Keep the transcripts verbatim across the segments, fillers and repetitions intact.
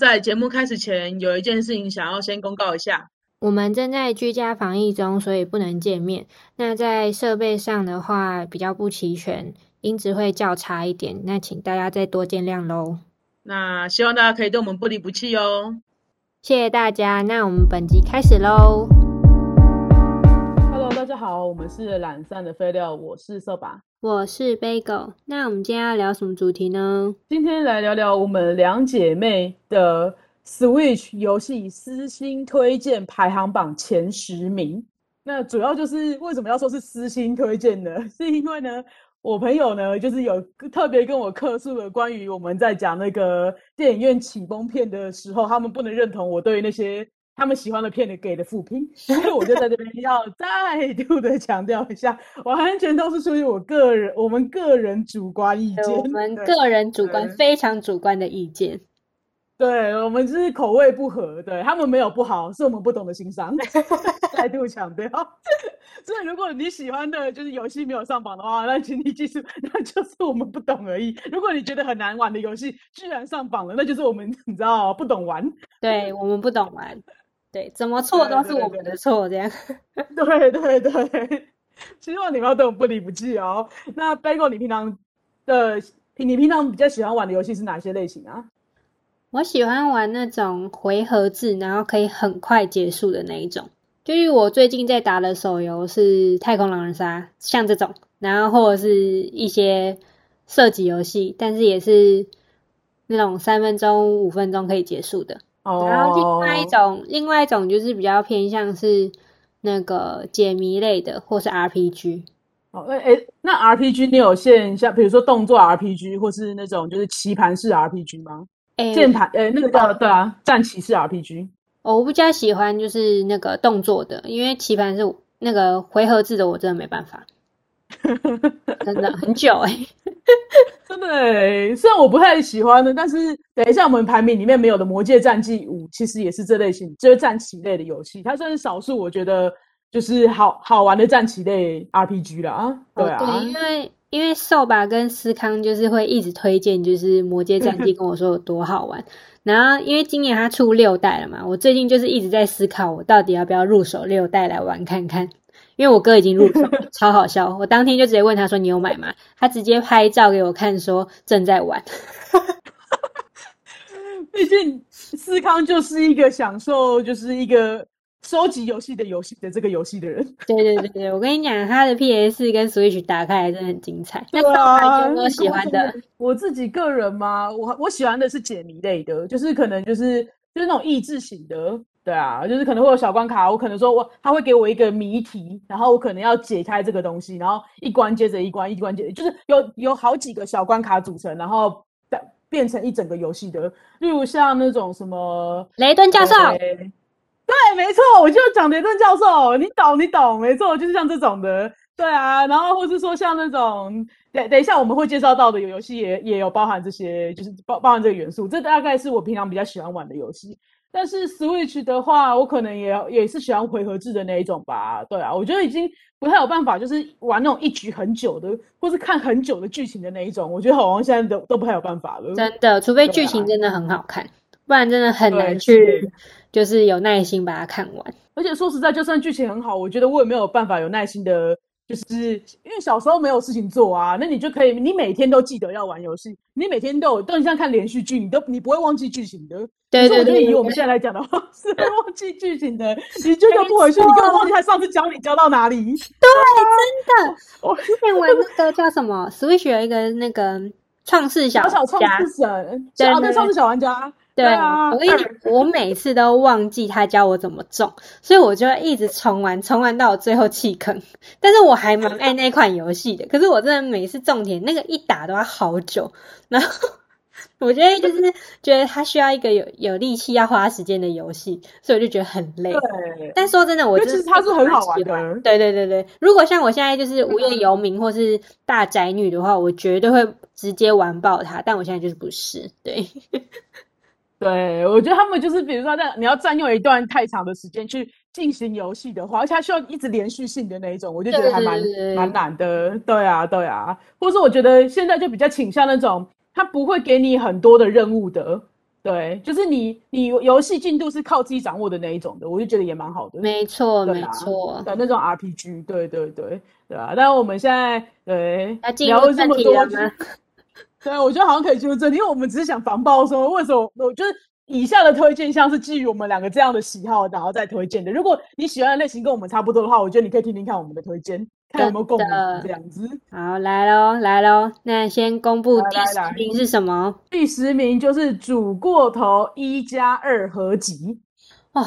在节目开始前，有一件事情想要先公告一下。我们正在居家防疫中，所以不能见面。那在设备上的话比较不齐全，音质会较差一点，那请大家再多见谅咯。那希望大家可以对我们不离不弃哦。谢谢大家，那我们本集开始咯。Hello， 大家好，我们是懒散的废料，我是扫把。我是 Bagel， 那我们今天要聊什么主题呢？今天来聊聊我们两姐妹的 Switch 游戏私心推荐排行榜前十名。那主要就是为什么要说是私心推荐呢？是因为呢，我朋友呢就是有特别跟我客诉了关于我们在讲那个电影院起崩片的时候，他们不能认同我对于那些他们喜欢的片子给的负评，所以我就在这边要再度的强调一下，完全都是属于我个人，我们个人主观意见，我们个人主观非常主观的意见，对，我们就是口味不合，对，他们没有不好，是我们不懂得欣赏，再度强调。所以如果你喜欢的就是游戏没有上榜的话，那请你记住，那就是我们不懂而已。如果你觉得很难玩的游戏居然上榜了，那就是我们你知道不懂玩，对，我们不懂玩。对，怎么错都是我们的错，这样。对对对，希望你们要对我不离不弃哦。那 Bagel， 你平常的你平常比较喜欢玩的游戏是哪些类型啊？我喜欢玩那种回合制，然后可以很快结束的那一种。就是我最近在打的手游是《太空狼人杀》，像这种，然后或者是一些射击游戏，但是也是那种三分钟、五分钟可以结束的。然后另外一种、oh. 另外一种就是比较偏向是那个解谜类的，或是 R P G。 哦，诶，那 R P G 你有限像比如说动作 R P G 或是那种就是棋盘式 R P G 吗？键盘诶，那个叫对啊，战棋式 R P G。 我比较喜欢就是那个动作的，因为棋盘是那个回合制的我真的没办法。真的很久哎、欸，真的哎、欸，虽然我不太喜欢的，但是等一下我们排名里面没有的《魔界战记五》其实也是这类型，就是战棋类的游戏，它算是少数我觉得就是好好玩的战棋类 R P G 啦。对啊，哦、对，因为因为扫把跟思康就是会一直推荐，就是《魔界战记》跟我说有多好玩。然后因为今年它出六代了嘛，我最近就是一直在思考，我到底要不要入手六代来玩看看。因为我哥已经入手了，超好笑，我当天就直接问他说你有买吗，他直接拍照给我看说正在玩。毕竟思康就是一个享受就是一个收集游戏的游戏的这个游戏的人。对对对对，我跟你讲他的 P S 跟 Switch 打开还真的很精彩。那扫把有喜欢的？我自己个人嘛，我我喜欢的是解谜类的，就是可能就是就是那种益智型的。对啊，就是可能会有小关卡，我可能说我他会给我一个谜题，然后我可能要解开这个东西，然后一关接着一关，一关接着，就是有有好几个小关卡组成，然后变成一整个游戏的。例如像那种什么雷顿教授、欸、对，没错，我就讲雷顿教授，你懂你懂，没错，就是像这种的。对啊，然后或是说像那种等等一下我们会介绍到的游戏也也有包含这些，就是包包含这个元素，这大概是我平常比较喜欢玩的游戏。但是 Switch 的话，我可能也也是喜欢回合制的那一种吧。对啊，我觉得已经不太有办法，就是玩那种一局很久的，或是看很久的剧情的那一种，我觉得好像现在都都不太有办法了。真的，除非剧情真的很好看，啊、不然真的很难去，就是有耐心把它看完。而且说实在，就算剧情很好，我觉得我也没有办法有耐心的。就是因为小时候没有事情做啊，那你就可以，你每天都记得要玩游戏，你每天都有，都很像看连续剧，你都你不会忘记剧情的。对对对。所以以我们现在来讲的话，是会忘记剧情的。你就算不回去，你根本忘记他上次教你教到哪里。对，真的。我之前玩那个叫什么 Switch 有一个那个创世小玩家，小小创世神，对对对，创世小玩家。对啊，我跟你讲，我每次都忘记他教我怎么种，所以我就一直重玩，重玩到我最后弃坑。但是我还蛮爱那款游戏的，可是我真的每次种田那个一打都要好久，然后我觉得就是觉得它需要一个有有力气要花时间的游戏，所以我就觉得很累。对，但说真的，我就是它是很好玩的。对对对对，如果像我现在就是无业游民或是大宅女的话，我绝对会直接玩爆它，但我现在就是不是，对。对，我觉得他们就是，比如说，你要占用一段太长的时间去进行游戏的话，而且它需要一直连续性的那一种，我就觉得还蛮蛮难的。对啊，对啊，或是我觉得现在就比较倾向那种，它不会给你很多的任务的，对，就是你你游戏进度是靠自己掌握的那一种的，我就觉得也蛮好的。没错，没错，对那种 R P G， 对对对对啊。但我们现在对聊了这么多，对，我觉得好像可以进入正题，因为我们只是想防爆说为什么，我觉得以下的推荐像是基于我们两个这样的喜好，然后再推荐的。如果你喜欢的类型跟我们差不多的话，我觉得你可以听听看我们的推荐，看有没有共鸣这样子。好，来咯来咯，那先公布第十名是什么？来来来，第十名就是煮过头一加二合集。哦，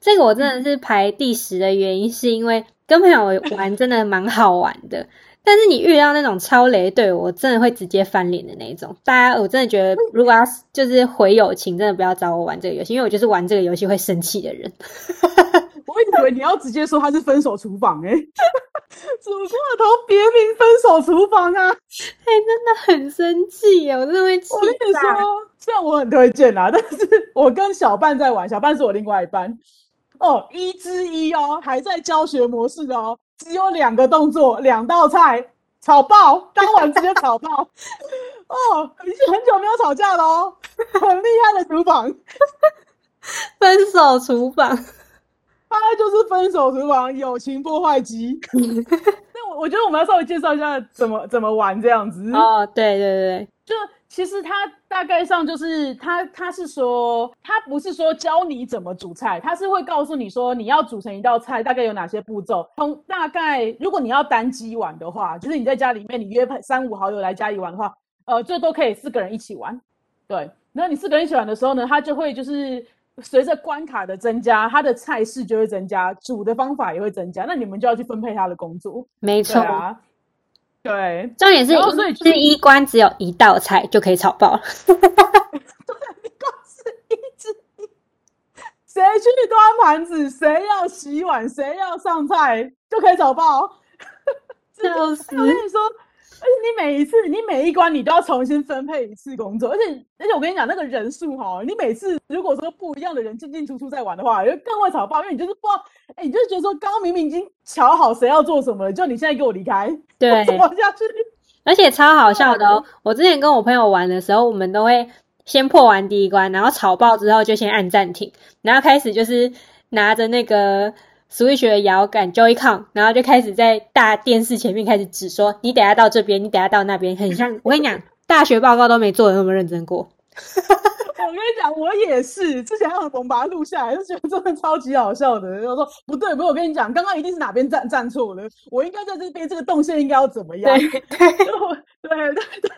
这个我真的是排第十的原因，是因为跟朋友玩真的蛮好玩的。但是你遇到那种超雷队，我真的会直接翻脸的那种。大家，我真的觉得，如果要就是回友情，真的不要找我玩这个游戏，因为我就是玩这个游戏会生气的人。我以为你要直接说他是分手厨房哎、欸，煮过头别名分手厨房啊！哎、欸，真的很生气耶，我真的会气炸。我跟你说，虽然我很推荐啦，但是我跟小伴在玩，小伴是我另外一半哦，一之一哦，还在教学模式哦。只有两个动作，两道菜，炒爆，当晚直接炒爆。哦，已经很久没有吵架了哦，很厉害的厨房，分手厨房，大概就是分手厨房，友情破坏机。那我我觉得我们要稍微介绍一下怎么怎么玩这样子。哦，对对对，就其实它大概上就是它它是说它不是说教你怎么煮菜，它是会告诉你说你要煮成一道菜大概有哪些步骤。从大概如果你要单机玩的话，就是你在家里面你约三五好友来家里玩的话，呃，最多可以四个人一起玩。对，然后你四个人一起玩的时候呢，它就会就是随着关卡的增加，它的菜式就会增加，煮的方法也会增加，那你们就要去分配它的工作。没错。对，重点是、就是、是一关只有一道菜就可以炒爆了。对，一关是一之一，谁去端盘子，谁要洗碗，谁要上菜就可以炒爆。就是我跟你说，而且你每一次，你每一关你都要重新分配一次工作，而且而且我跟你讲，那个人数哈，你每次如果说不一样的人进进出出在玩的话，就更会炒爆，因为你就是不知道，哎，你就觉得说，刚刚明明已经瞧好谁要做什么了，就你现在给我离开，对，怎么下去？而且超好笑的哦！我之前跟我朋友玩的时候，我们都会先破完第一关，然后炒爆之后就先按暂停，然后开始就是拿着那个Switch 的摇杆 Joy-Con， 然后就开始在大电视前面开始指说，你等下到这边，你等下到那边，很像我跟你讲，大学报告都没做的那么认真过。我跟你讲，我也是，之前我们把它录下来，就觉得真的超级好笑的。我说不对不对，我跟你讲，刚刚一定是哪边站站错了，我应该在这边，这个动线应该要怎么样？对对对对。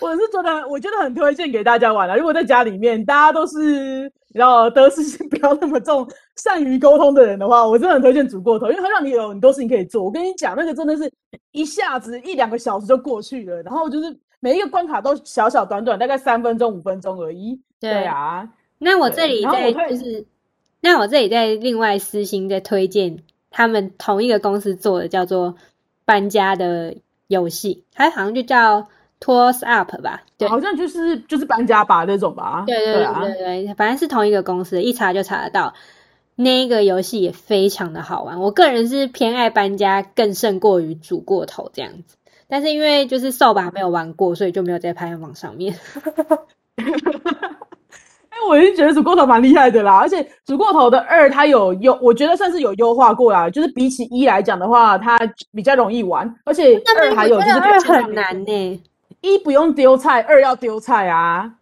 我是觉得，我觉得很推荐给大家玩啦。如果在家里面，大家都是然后得失心不要那么重、善于沟通的人的话，我真的很推荐煮过头，因为它让你有很多事情可以做。我跟你讲，那个真的是一下子一两个小时就过去了，然后就是每一个关卡都小小短短，大概三分钟、五分钟而已。对，对啊，那我这里再就是，那我这里再另外私心再推荐他们同一个公司做的叫做搬家的游戏，它好像就叫Toss Up 吧，对，好像就是就是搬家吧那种吧，对对对对 对, 对、啊，反正是同一个公司，一查就查得到。那个游戏也非常的好玩，我个人是偏爱搬家更胜过于煮过头这样子，但是因为就是扫把没有玩过，所以就没有在排行榜上面。哎，我就觉得煮过头蛮厉害的啦，而且煮过头的二它有优，我觉得算是有优化过啦，就是比起一来讲的话，它比较容易玩，而且二还有就是二很难呢、欸。一不用丢菜，二要丢菜啊！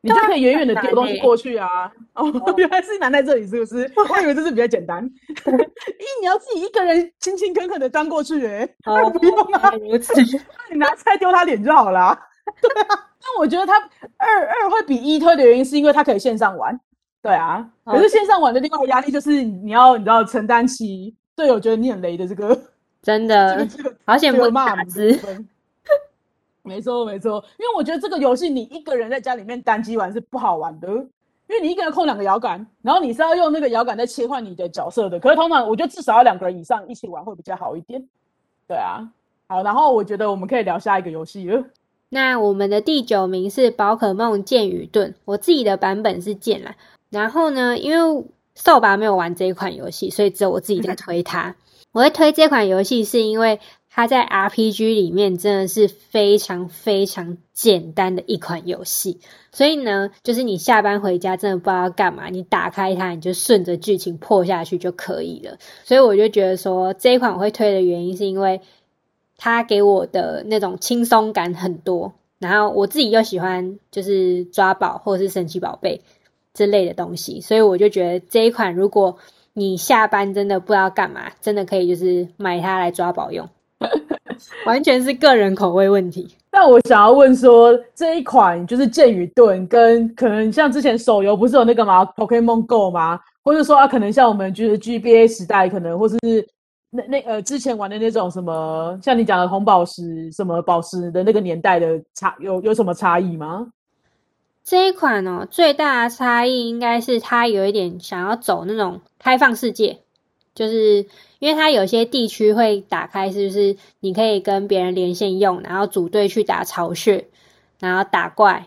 你就可以远远的丢东西过去啊！哦，原来是难在这里，是不是？我以为这是比较简单。一你要自己一个人勤勤恳恳的端过去、欸，哎、哦，不用啊，你拿菜丢他脸就好啦。对啊，但我觉得他二二会比一推的原因是因为他可以线上玩，对啊。可是线上玩的另外一个压力就是你要你知道承担起队友觉得你很雷的这个，真的，这个而且不打字。没错没错，因为我觉得这个游戏你一个人在家里面单机玩是不好玩的，因为你一个人控两个摇杆，然后你是要用那个摇杆在切换你的角色的，可是通常我觉得至少要两个人以上一起玩会比较好一点。对啊，好，然后我觉得我们可以聊下一个游戏了。那我们的第九名是宝可梦剑与盾，我自己的版本是剑啦，然后呢因为扫把没有玩这一款游戏，所以只有我自己在推它。我会推这款游戏是因为它在 R P G 里面真的是非常非常简单的一款游戏，所以呢就是你下班回家真的不知道要干嘛，你打开它你就顺着剧情破下去就可以了。所以我就觉得说这一款我会推的原因是因为它给我的那种轻松感很多，然后我自己又喜欢就是抓宝或是神奇宝贝之类的东西，所以我就觉得这一款如果你下班真的不知道干嘛，真的可以就是买它来抓宝用完全是个人口味问题。那我想要问说，这一款就是剑与盾跟可能像之前手游不是有那个嘛 Pokemon Go 吗，或者说啊可能像我们就是 G B A 时代可能或是那那呃之前玩的那种什么像你讲的红宝石什么宝石的那个年代的差有有什么差异吗？这一款哦最大的差异应该是它有一点想要走那种开放世界，就是因为它有些地区会打开，是不是你可以跟别人连线用，然后组队去打巢穴，然后打怪，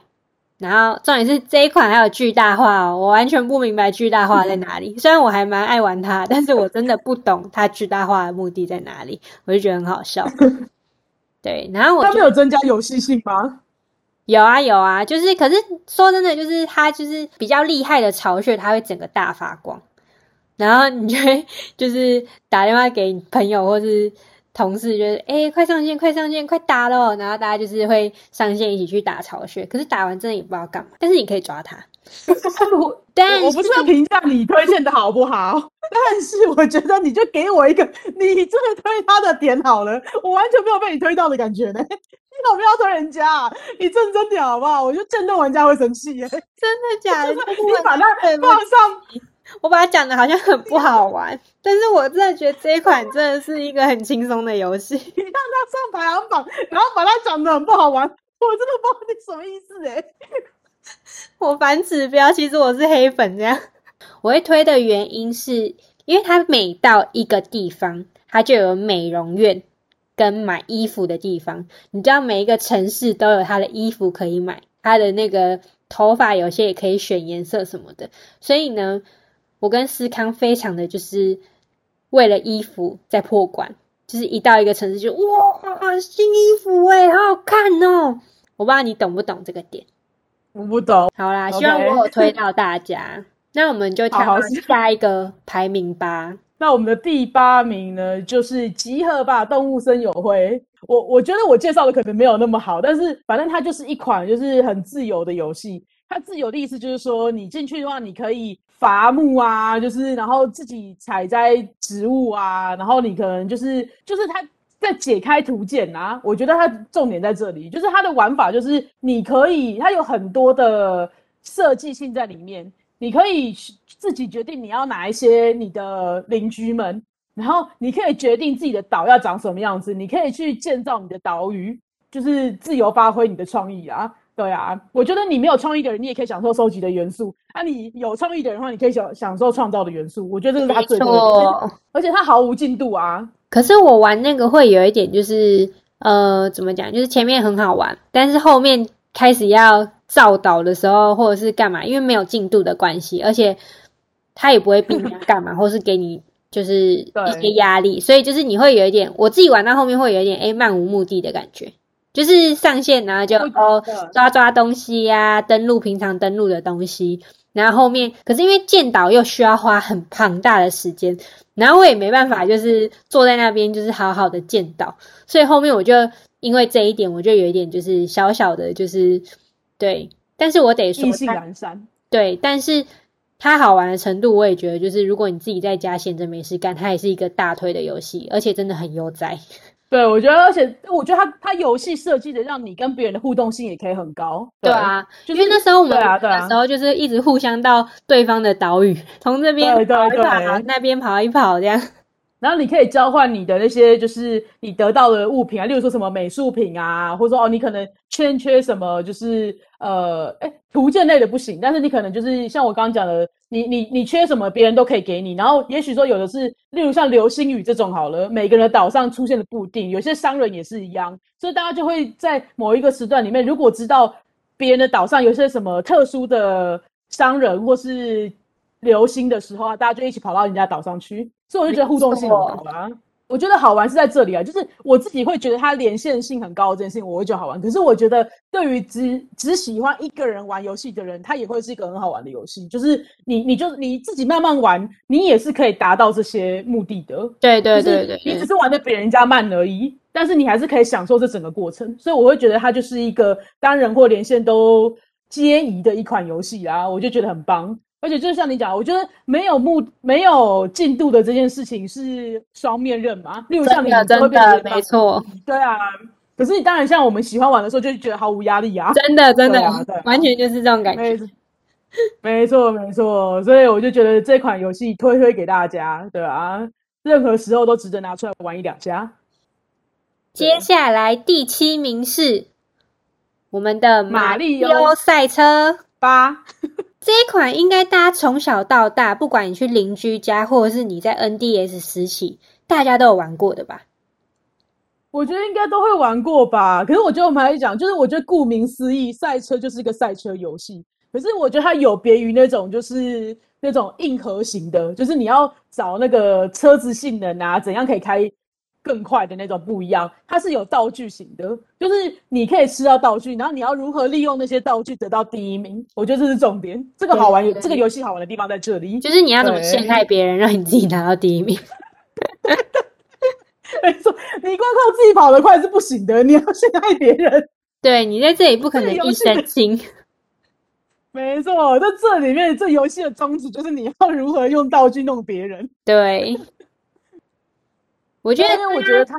然后重点是这一款还有巨大化哦，我完全不明白巨大化在哪里虽然我还蛮爱玩它，但是我真的不懂它巨大化的目的在哪里，我就觉得很好笑对，然后我它没有增加游戏性吗？有啊有啊，就是可是说真的就是它就是比较厉害的巢穴它会整个大发光，然后你就会就是打电话给朋友或是同事，就是诶、欸、快上线快上线快打咯，然后大家就是会上线一起去打巢穴，可是打完真的也不知道干嘛，但是你可以抓他但我不是要评价你推荐的好不好但是我觉得你就给我一个你这个推他的点好了，我完全没有被你推到的感觉呢。你怎么要推人家、啊？你认真点好不好？我就见到玩家会生气耶、欸！真的假的？你把它放上，我把它讲的好像很不好玩，但是我真的觉得这一款真的是一个很轻松的游戏。你让它上排行榜，然后把它讲的很不好玩，我真的不知道你什么意思哎、欸！我反指标，其实我是黑粉这样。我会推的原因是因为它每到一个地方，它就有美容院。跟买衣服的地方，你知道每一个城市都有他的衣服可以买，他的那个头发有些也可以选颜色什么的，所以呢我跟思康非常的就是为了衣服在破关，就是一到一个城市就哇新衣服耶、欸、好好看哦，我不知道你懂不懂这个点。我不懂，好啦、okay. 希望我有推到大家那我们就跳到下一个排名吧。那我们的第八名呢，就是集合吧动物森友会。我我觉得我介绍的可能没有那么好，但是反正它就是一款就是很自由的游戏。它自由的意思就是说，你进去的话，你可以伐木啊，就是然后自己采摘植物啊，然后你可能就是就是它在解开图鉴啊。我觉得它重点在这里，就是它的玩法就是你可以，它有很多的设计性在里面。你可以自己决定你要哪一些你的邻居们，然后你可以决定自己的岛要长什么样子，你可以去建造你的岛屿，就是自由发挥你的创意啊。对啊，我觉得你没有创意的人，你也可以享受收集的元素啊；你有创意的人的话，你可以享享受创造的元素。我觉得这是他最多的，而且他毫无进度啊。可是我玩那个会有一点，就是呃，怎么讲？就是前面很好玩，但是后面开始要造岛的时候或者是干嘛，因为没有进度的关系，而且他也不会逼你干嘛或是给你就是一些压力，所以就是你会有一点，我自己玩到后面会有一点诶漫无目的的感觉，就是上线然后就哦抓抓东西啊，登录平常登录的东西，然后后面可是因为建岛又需要花很庞大的时间，然后我也没办法就是坐在那边就是好好的建岛，所以后面我就因为这一点我就有一点就是小小的就是对，但是我得说意兴阑珊。对，但是它好玩的程度，我也觉得就是，如果你自己在家闲着没事干，它也是一个大推的游戏，而且真的很悠哉。对，我觉得，而且我觉得它它游戏设计的让你跟别人的互动性也可以很高。对, 对啊、就是，因为那时候我们玩的时候就是一直互相到对方的岛屿，从这边跑一跑，那边跑一跑这样。然后你可以交换你的那些就是你得到的物品啊，例如说什么美术品啊，或者说哦你可能欠缺什么就是呃诶图鉴类的不行，但是你可能就是像我刚刚讲的你你你缺什么别人都可以给你，然后也许说有的是例如像流星雨这种好了，每个人的岛上出现的不定，有些商人也是一样，所以大家就会在某一个时段里面，如果知道别人的岛上有些什么特殊的商人或是流星的时候啊，大家就一起跑到人家岛上去，所以我就觉得互动性很高啦。我觉得好玩是在这里啊，就是我自己会觉得它连线性很高的这件事情我会觉得好玩，可是我觉得对于 只, 只喜欢一个人玩游戏的人，它也会是一个很好玩的游戏，就是你你就你自己慢慢玩，你也是可以达到这些目的的。对对对对，你只是玩得比人家慢而已，但是你还是可以享受这整个过程，所以我会觉得它就是一个单人或连线都皆宜的一款游戏啦，我就觉得很棒。而且就像你讲，我觉得没有目没有进度的这件事情是双面刃嘛，例如像你真的真的没错，对啊。可是你当然像我们喜欢玩的时候，就觉得毫无压力啊，真的真的、啊啊、完全就是这种感觉，没错没错。所以我就觉得这款游戏推推给大家，对啊，任何时候都值得拿出来玩一两下。接下来第七名是我们的马里奥赛车八。这一款应该大家从小到大，不管你去邻居家，或者是你在 N D S 时期，大家都有玩过的吧？我觉得应该都会玩过吧。可是我觉得我们还是讲，就是我觉得顾名思义，赛车就是一个赛车游戏。可是我觉得它有别于那种就是那种硬核型的，就是你要找那个车子性能啊，怎样可以开更快的那种不一样。它是有道具型的，就是你可以吃到道具，然后你要如何利用那些道具得到第一名，我觉得这是重点。这个好玩，这个游戏好玩的地方在这里，就是你要怎么陷害别人，让你自己拿到第一名。没错，你光靠自己跑得快是不行的，你要陷害别人。对，你在这里不可能一身轻。没错，在这里面这游戏的宗旨就是你要如何用道具弄别人。对。我觉得，因为我觉得它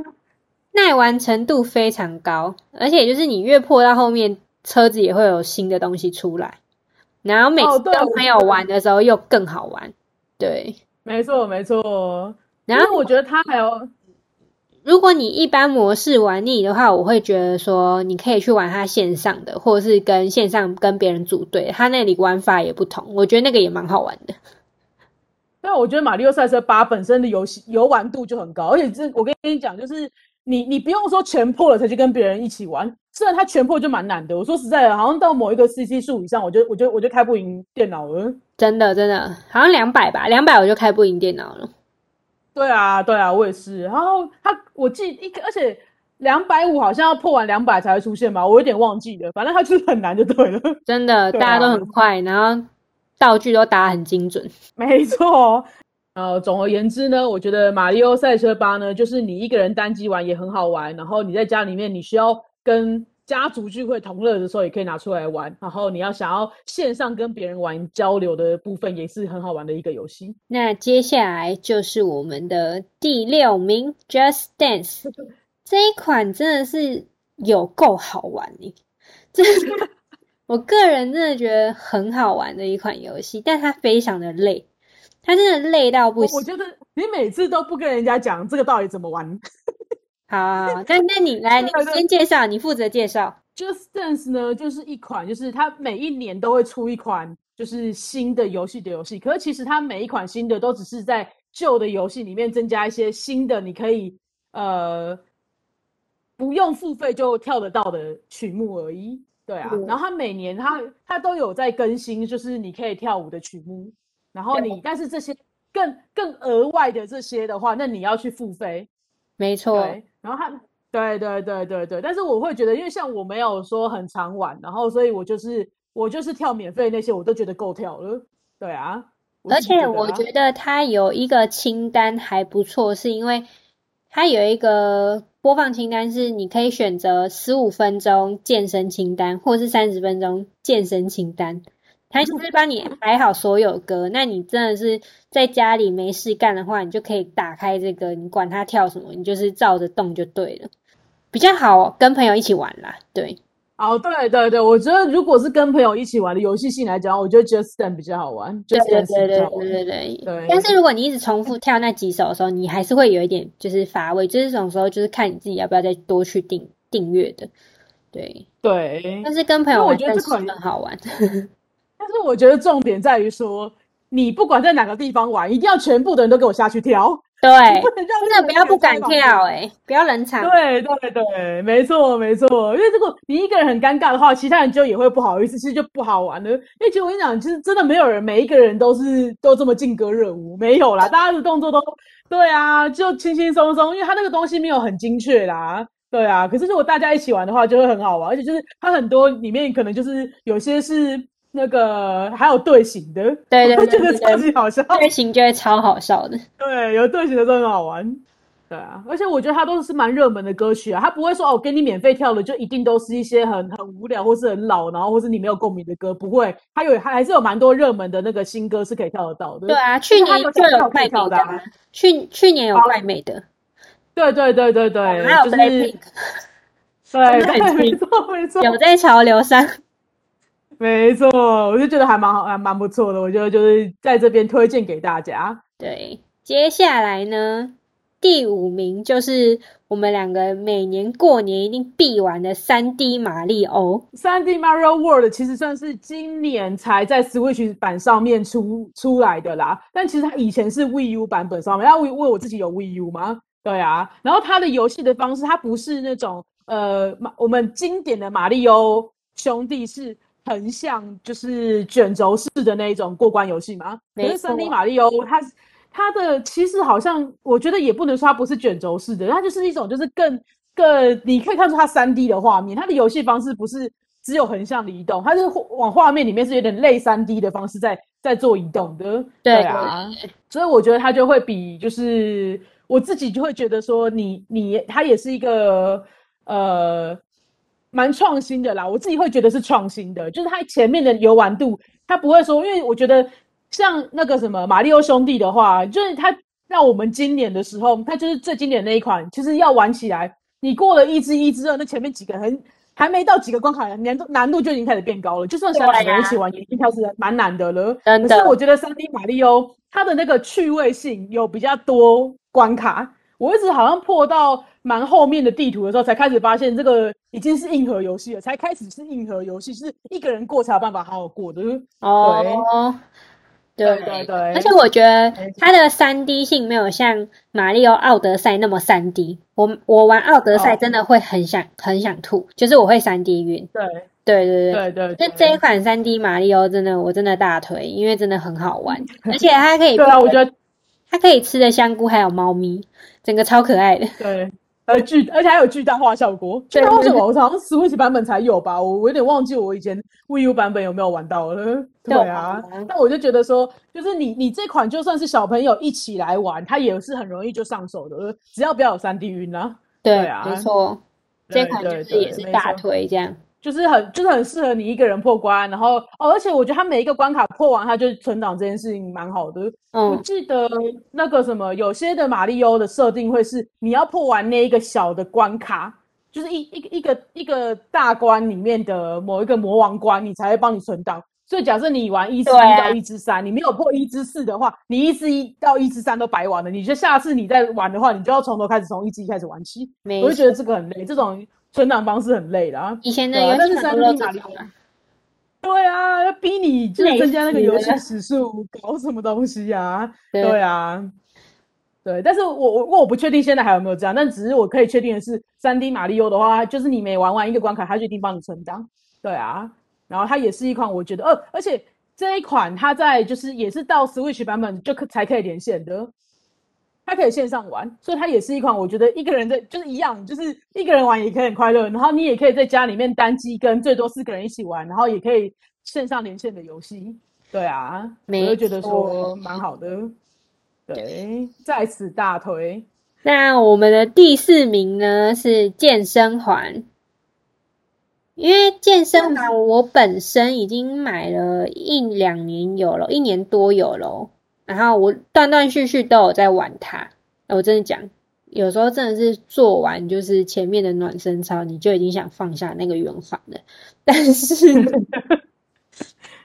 耐玩程度非常高，而且就是你越破到后面，车子也会有新的东西出来，然后每次跟朋友玩的时候又更好玩。对，没错没错。然后我觉得它还有，如果你一般模式玩腻的话，我会觉得说你可以去玩它线上的，或者是跟线上跟别人组队，它那里玩法也不同，我觉得那个也蛮好玩的。但我觉得马里奥赛车八本身的游戏游玩度就很高，而且这我跟你讲，就是你你不用说全破了才去跟别人一起玩，虽然它全破就蛮难的。我说实在的，好像到某一个 C C 数以上，我就我就我就开不赢电脑了。真的真的，好像两百吧，两百我就开不赢电脑了。对啊对啊，我也是。然后它我记一个，而且两百五好像要破完两百才会出现吧，我有点忘记了。反正它就是很难就对了。真的，啊、大家都很快，然后。道具都打得很精准，没错。呃，总而言之呢，我觉得《马里奥赛车八》呢，就是你一个人单机玩也很好玩，然后你在家里面你需要跟家族聚会同乐的时候也可以拿出来玩，然后你要想要线上跟别人玩交流的部分也是很好玩的一个游戏。那接下来就是我们的第六名 Just Dance。 这一款真的是有够好玩耶，真的我个人真的觉得很好玩的一款游戏，但它非常的累，它真的累到不行。我觉得你每次都不跟人家讲这个到底怎么玩。好, 好, 好，但那你来，你先介绍，你负责介绍。Just Dance 呢，就是一款，就是它每一年都会出一款，就是新的游戏的游戏。可是其实它每一款新的都只是在旧的游戏里面增加一些新的，你可以呃不用付费就跳得到的曲目而已。对啊，然后他每年他他都有在更新，就是你可以跳舞的曲目，然后你但是这些更更额外的这些的话，那你要去付费，没错。对，然后他对对对对对，但是我会觉得，因为像我没有说很常玩，然后所以我就是我就是跳免费那些，我都觉得够跳了。对啊，而且我觉得他有一个清单还不错，是因为他有一个。播放清单是你可以选择十五分钟健身清单，或是三十分钟健身清单，它就是帮你排好所有歌。那你真的是在家里没事干的话，你就可以打开这个，你管它跳什么，你就是照着动就对了，比较好跟朋友一起玩啦。对哦，对对对，我觉得如果是跟朋友一起玩的游戏性来讲，我觉得 Just Dance 比较好玩。对对对对对 对, 对。但是如果你一直重复跳那几首的时候，你还是会有一点就是乏味，就是这种时候就是看你自己要不要再多去订订阅的。对对。但是跟朋友玩真的很好玩。但是我觉得重点在于说，你不管在哪个地方玩，一定要全部的人都给我下去跳。对，真的不要不敢跳哎、欸，不要冷场。对对对，没错没错，因为如果你一个人很尴尬的话，其他人就也会不好意思，其实就不好玩了。因为其实我跟你讲，就是真的没有人，每一个人都是都这么劲歌热舞，没有啦，大家的动作都对啊，就轻轻松松，因为他那个东西没有很精确啦。对啊，可是如果大家一起玩的话，就会很好玩，而且就是它很多里面可能就是有些是。那个还有队形的，对对对，觉得超级好笑，队形就会超好笑的。对，有队形的都很好玩。对啊，而且我觉得它都是蛮热门的歌曲啊，它不会说哦，给你免费跳的就一定都是一些很很无聊或是很老，然后或是你没有共鸣的歌，不会，它有它还是有蛮多热门的那个新歌是可以跳得到的。对啊，去年就有怪美的、啊，去去年有怪美的，对对对对对，哦、还有 Blackpink，、就是、对，没错没错，有在潮流上。没错，我就觉得还蛮好，还蛮不错的。我觉得就是在这边推荐给大家。对，接下来呢，第五名就是我们两个每年过年一定必玩的 三 D 马里欧。三 D Mario World 其实算是今年才在 Switch 版上面出出来的啦，但其实它以前是 Wii U 版本上面。那我我自己有 Wii U 吗？对啊。然后它的游戏的方式，它不是那种呃，我们经典的马里欧兄弟是。横向就是卷轴式的那一种过关游戏嘛，可是 三 D 马里欧它它的其实好像我觉得也不能说它不是卷轴式的，它就是一种就是更更你可以看出它 三 D 的画面，它的游戏方式不是只有横向的移动，它是往画面里面是有点类 三 D 的方式在在做移动的，对啊，对对对，所以我觉得它就会比就是我自己就会觉得说你你它也是一个呃。蛮创新的啦，我自己会觉得是创新的，就是它前面的游玩度，它不会说，因为我觉得像那个什么马里奥兄弟的话，就是它让我们经典的时候，它就是最经典的那一款，就是要玩起来，你过了一之一之二，那前面几个很还没到几个关卡，难度难度就已经开始变高了，就算想两个人一起玩，已经开始蛮难的了。可是我觉得 三 D 马里奥它的那个趣味性有比较多关卡。我一直好像破到蛮后面的地图的时候，才开始发现这个已经是硬核游戏了，才开始是硬核游戏，是一个人过才有办法好好过的。哦，对对 对, 对，而且我觉得它的 三 D 性没有像马里奥奥德赛那么 三 D。我我玩奥德赛真的会很想、哦、很想吐，就是我会 三 D 晕。对对对对 对, 对，就这一款 三 D 马里奥真的我真的大推，因为真的很好玩，而且它可以对啊，我觉得。它可以吃的香菇还有猫咪，整个超可爱的。对，而巨而且还有巨大化效果。巨大化效果我好像 Switch 版本才有吧，我我有点忘记我以前 Wii U 版本有没有玩到了。对啊，但我就觉得说，就是你你这款就算是小朋友一起来玩，它也是很容易就上手的，只要不要有 三 D 晕啦、啊。对啊，没错，这款就是也是大推这样。就是很就是很适合你一个人破关，然后哦，而且我觉得他每一个关卡破完，他就存档这件事情蛮好的。嗯，我记得那个什么，有些的马里欧的设定会是你要破完那一个小的关卡，就是一一个一个一个大关里面的某一个魔王关，你才会帮你存档。所以假设你玩一之一到一之三，你没有破一之四的话，你一之一到一之三都白玩了。你就下次你再玩的话，你就要从头开始，从一之一开始玩起。我就觉得这个很累，这种。存档方式很累的啊，以前的游戏很多都这样。对啊，要逼你就增加那个游戏时数，搞什么东西啊？对啊，对，但是我我我不确定现在还有没有这样，但只是我可以确定的是 ，三 D 马里欧的话，就是你每玩完一个关卡，它就一定帮你存档。对啊，然后它也是一款我觉得，呃，而且这一款它在就是也是到 Switch 版本就可才可以连线的。它可以线上玩，所以它也是一款我觉得一个人在就是一样，就是一个人玩也可以很快乐，然后你也可以在家里面单机跟最多四个人一起玩，然后也可以线上连线的游戏。对啊，我就觉得说蛮好的。对，再次大推。那我们的第四名呢是健身环，因为健身环我本身已经买了一两年有了，一年多有了。然后我断断续续都有在玩它，我真的讲，有时候真的是做完就是前面的暖身操，你就已经想放下那个圆环了。但是，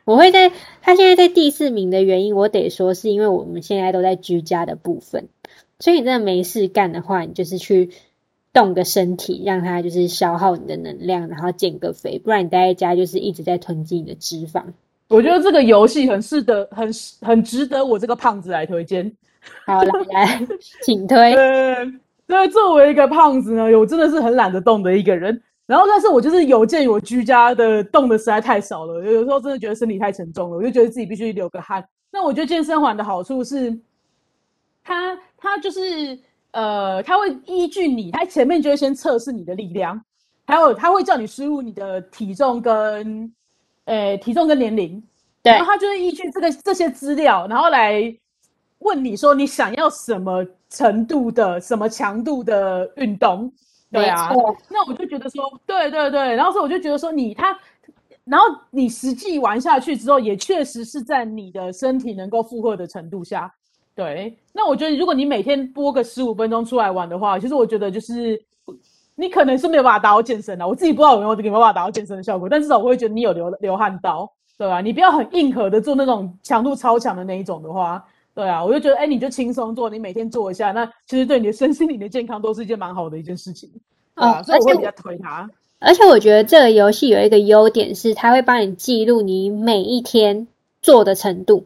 我会在它现在在第四名的原因，我得说是因为我们现在都在居家的部分，所以你真的没事干的话，你就是去动个身体，让它就是消耗你的能量，然后减个肥，不然你待在家就是一直在囤积你的脂肪。我觉得这个游戏很适得很很值得我这个胖子来推荐。好，来来，请推。对，作为一个胖子呢，我真的是很懒得动的一个人。然后，但是我就是有鉴于我居家的动的实在太少了，有时候真的觉得身体太沉重了，我就觉得自己必须流个汗。那我觉得健身环的好处是，它它就是呃，它会依据你，它前面就会先测试你的力量，还有它会叫你输入你的体重跟呃体重跟年龄，对，然后它就是依据这个这些资料，然后来问你说你想要什么程度的、什么强度的运动。对啊，那我就觉得说，对对对，然后所以我就觉得说你他，然后你实际玩下去之后，也确实是在你的身体能够负荷的程度下，对。那我觉得如果你每天播个十五分钟出来玩的话，其实我觉得就是你可能是没有办法达到健身的，我自己不知道有没有没有办法达到健身的效果，但至少我会觉得你有流流汗到，对啊，你不要很硬核的做那种强度超强的那一种的话。对啊，我就觉得，哎、欸，你就轻松做，你每天做一下，那其实对你的身心灵的健康都是一件蛮好的一件事情。啊、哦，所以我会比较推它。而且我觉得这个游戏有一个优点是，它会帮你记录你每一天做的程度。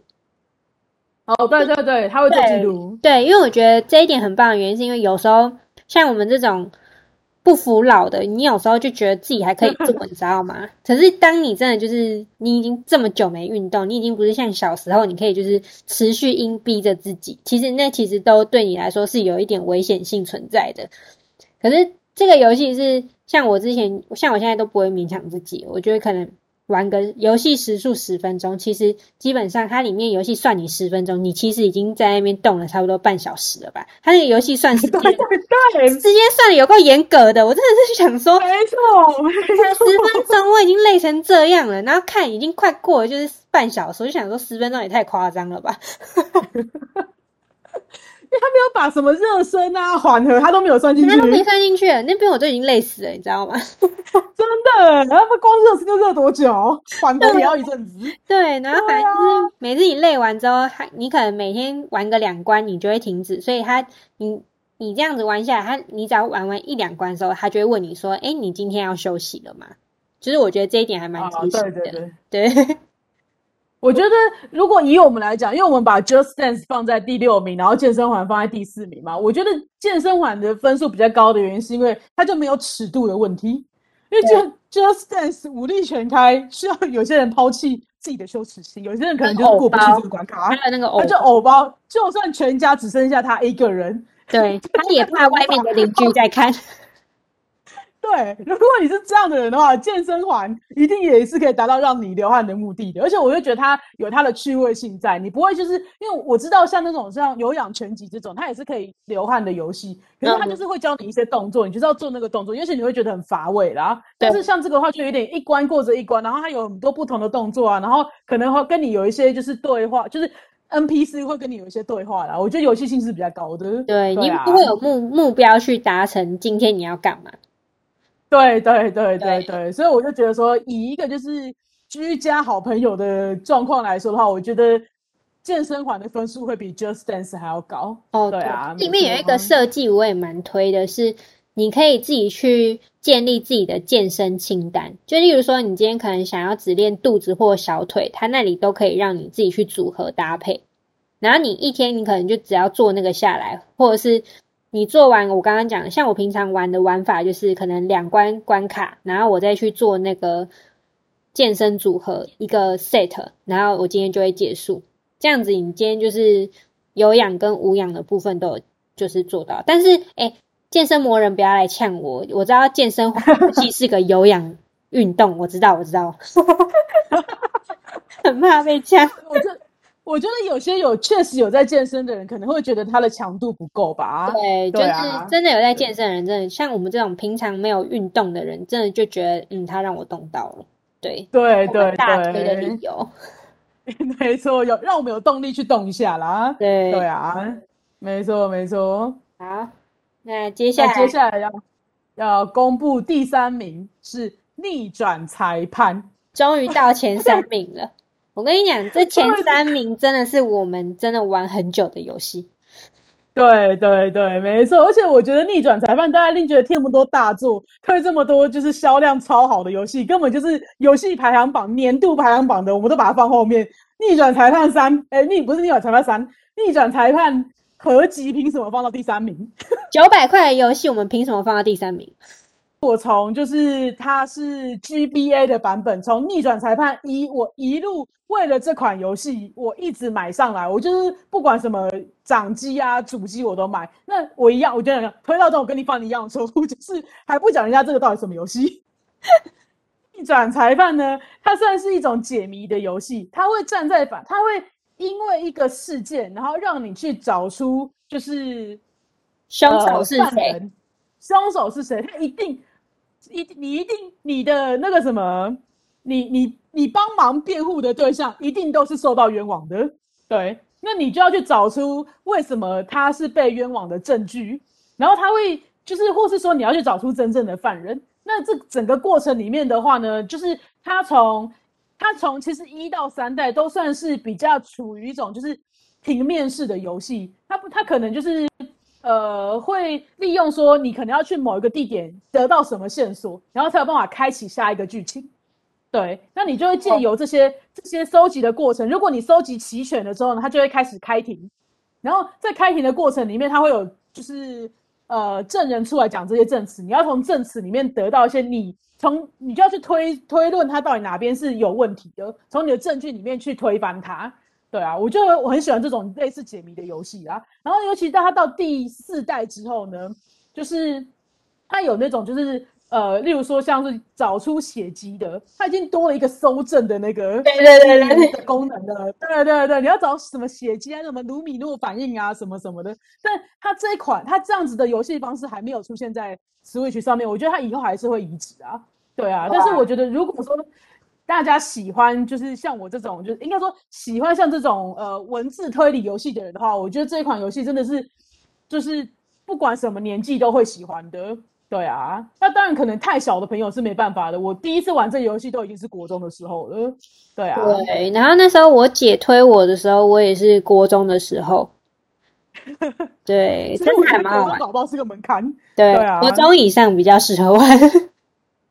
哦，对对对，它会做记录。对，因为我觉得这一点很棒的原因，是因为有时候像我们这种不服老的，你有时候就觉得自己还可以做，你知道吗？可是当你真的就是你已经这么久没运动，你已经不是像小时候你可以就是持续硬逼着自己，其实那其实都对你来说是有一点危险性存在的。可是这个游戏是像我之前像我现在都不会勉强自己，我觉得可能玩个游戏时速十分钟，其实基本上它里面游戏算你十分钟，你其实已经在那边动了差不多半小时了吧？它那个游戏算时间，对对对，时间算的有够严格的，我真的是想说，没错，十分钟我已经累成这样了，然后看已经快过了就是半小时，我就想说十分钟也太夸张了吧？因为他没有把什么热身啊、缓和，他都没有算进去，他都没算进去了。那边我都已经累死了，你知道吗？真的，他们光热身就热多久，缓和也要一阵子。对，然后反正就是每次你累完之后，你可能每天玩个两关，你就会停止。所以他，你你这样子玩下来，他你只要玩完一两关的时候，他就会问你说：“哎，你今天要休息了吗？”就是我觉得这一点还蛮贴心的，对对对。对我觉得如果以我们来讲，因为我们把 Just Dance 放在第六名，然后健身环放在第四名嘛，我觉得健身环的分数比较高的原因是因为它就没有尺度的问题，因为 Just, Just Dance 武力全开，需要有些人抛弃自己的羞耻心，有些人可能就是过不去这个关卡，还有那个偶包，他就偶包，就算全家只剩下他一个人，对，他也怕外面的邻居在看。对，如果你是这样的人的话，健身环一定也是可以达到让你流汗的目的的。而且我就觉得它有它的趣味性在，你不会就是因为我知道像那种像有氧拳击这种，它也是可以流汗的游戏，可是它就是会教你一些动作，你就是要做那个动作，也许你会觉得很乏味啦。但是像这个的话，就有点一关过着一关，然后它有很多不同的动作啊，然后可能会跟你有一些就是对话，就是。N P C 会跟你有一些对话啦，我觉得游戏性是比较高的。对，对啊、你不会有 目, 目标去达成今天你要干嘛。对对对对 对, 对，所以我就觉得说，以一个就是居家好朋友的状况来说的话，我觉得健身环的分数会比 Just Dance 还要高。哦，对啊，对里面有一个设计我也蛮推的是，你可以自己去建立自己的健身清单，就例如说你今天可能想要只练肚子或小腿，它那里都可以让你自己去组合搭配。然后你一天你可能就只要做那个下来，或者是。你做完我刚刚讲像我平常玩的玩法就是可能两关关卡，然后我再去做那个健身组合一个 set， 然后我今天就会结束，这样子你今天就是有氧跟无氧的部分都有就是做到。但是诶健身魔人不要来呛我，我知道健身环其实是个有氧运动，我知道我知道很怕被呛。我觉得有些有确实有在健身的人可能会觉得他的强度不够吧。对，就是真的有在健身的人，真的像我们这种平常没有运动的人，真的就觉得嗯，他让我动到了。对对对对，大推的理由。没错，有让我们有动力去动一下啦。对对啊，没错没错。好，那接下来接下来要要公布第三名是逆转裁判，终于到前三名了。我跟你讲，这前三名真的是我们真的玩很久的游戏。对对对，没错。而且我觉得逆转裁判大家一定觉得贴那么多大作，推这么多就是销量超好的游戏，根本就是游戏排行榜年度排行榜的我们都把它放后面。逆转裁判三，哎，逆不是逆转裁判三，逆转裁判合集凭什么放到第三名？九百块的游戏我们凭什么放到第三名？我从就是它是 G B A 的版本，从逆转裁判一，我一路为了这款游戏我一直买上来，我就是不管什么掌机啊主机我都买。那我一样，我觉得推到这种跟你放一样的错误，就是还不讲人家这个到底什么游戏。逆转裁判呢，它算是一种解谜的游戏，它会站在反，它会因为一个事件然后让你去找出就是凶手是谁，凶手是谁，他一定一你一定你的那个什么，你你你帮忙辩护的对象一定都是受到冤枉的，对，那你就要去找出为什么他是被冤枉的证据，然后他会就是或是说你要去找出真正的犯人。那这整个过程里面的话呢，就是他从他从其实一到三代都算是比较处于一种就是平面式的游戏，他他可能就是。呃，会利用说你可能要去某一个地点得到什么线索，然后才有办法开启下一个剧情。对，那你就会借由这些、哦、这些收集的过程，如果你收集齐全了之后呢，它就会开始开庭。然后在开庭的过程里面，它会有就是呃证人出来讲这些证词，你要从证词里面得到一些你从你就要去推推论它到底哪边是有问题的，从你的证据里面去推翻它。对啊，我就我很喜欢这种类似解谜的游戏啊。然后尤其到它到第四代之后呢，就是它有那种就是呃，例如说像是找出血迹的，它已经多了一个搜证的那个对对对对的功能了。对对对，你要找什么血迹啊，什么卢米诺反应啊，什么什么的。但它这一款它这样子的游戏方式还没有出现在 Switch 上面，我觉得它以后还是会移植啊。对啊，但是我觉得如果说。大家喜欢就是像我这种，就是应该说喜欢像这种呃文字推理游戏的人的话，我觉得这款游戏真的是就是不管什么年纪都会喜欢的。对啊，那当然可能太小的朋友是没办法的。我第一次玩这个游戏都已经是国中的时候了。对啊，对，然后那时候我姐推我的时候，我也是国中的时候。对，真的还蛮好玩。国中找到是个门槛。对，对啊，国中以上比较适合玩。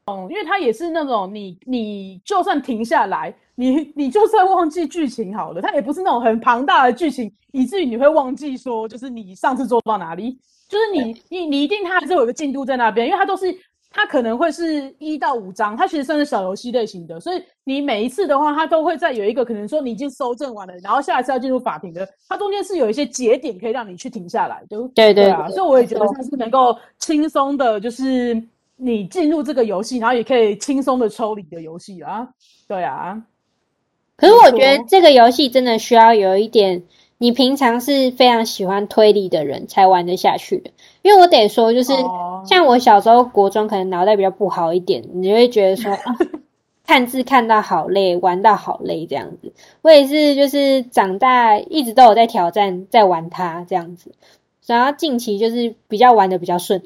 嗯，因为它也是那种你你就算停下来，你你就算忘记剧情好了，它也不是那种很庞大的剧情，以至于你会忘记说就是你上次做到哪里，就是你你你一定它还是有个进度在那边，因为它都是它可能会是一到五章，它其实算是小游戏类型的，所以你每一次的话，它都会再有一个可能说你已经搜证完了，然后下一次要进入法庭的，它中间是有一些节点可以让你去停下来，对不对？对对啊，所以我也觉得它是能够轻松的，就是。你进入这个游戏，然后也可以轻松的抽离的游戏啊，对啊。可是我觉得这个游戏真的需要有一点，你平常是非常喜欢推理的人才玩得下去的。因为我得说，就是、哦、像我小时候国中可能脑袋比较不好一点，你就会觉得说、啊、看字看到好累，玩到好累这样子。我也是，就是长大一直都有在挑战，在玩它这样子，然后近期就是比较玩得比较顺。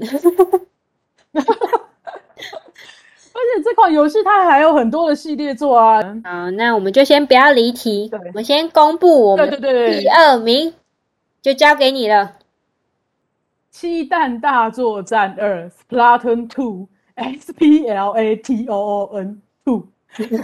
而且这款游戏它还有很多的系列作啊。好，那我们就先不要离题，我们先公布我们第二名，就交给你了。七蛋大作战二 Splatoon 二 S P L A T O O N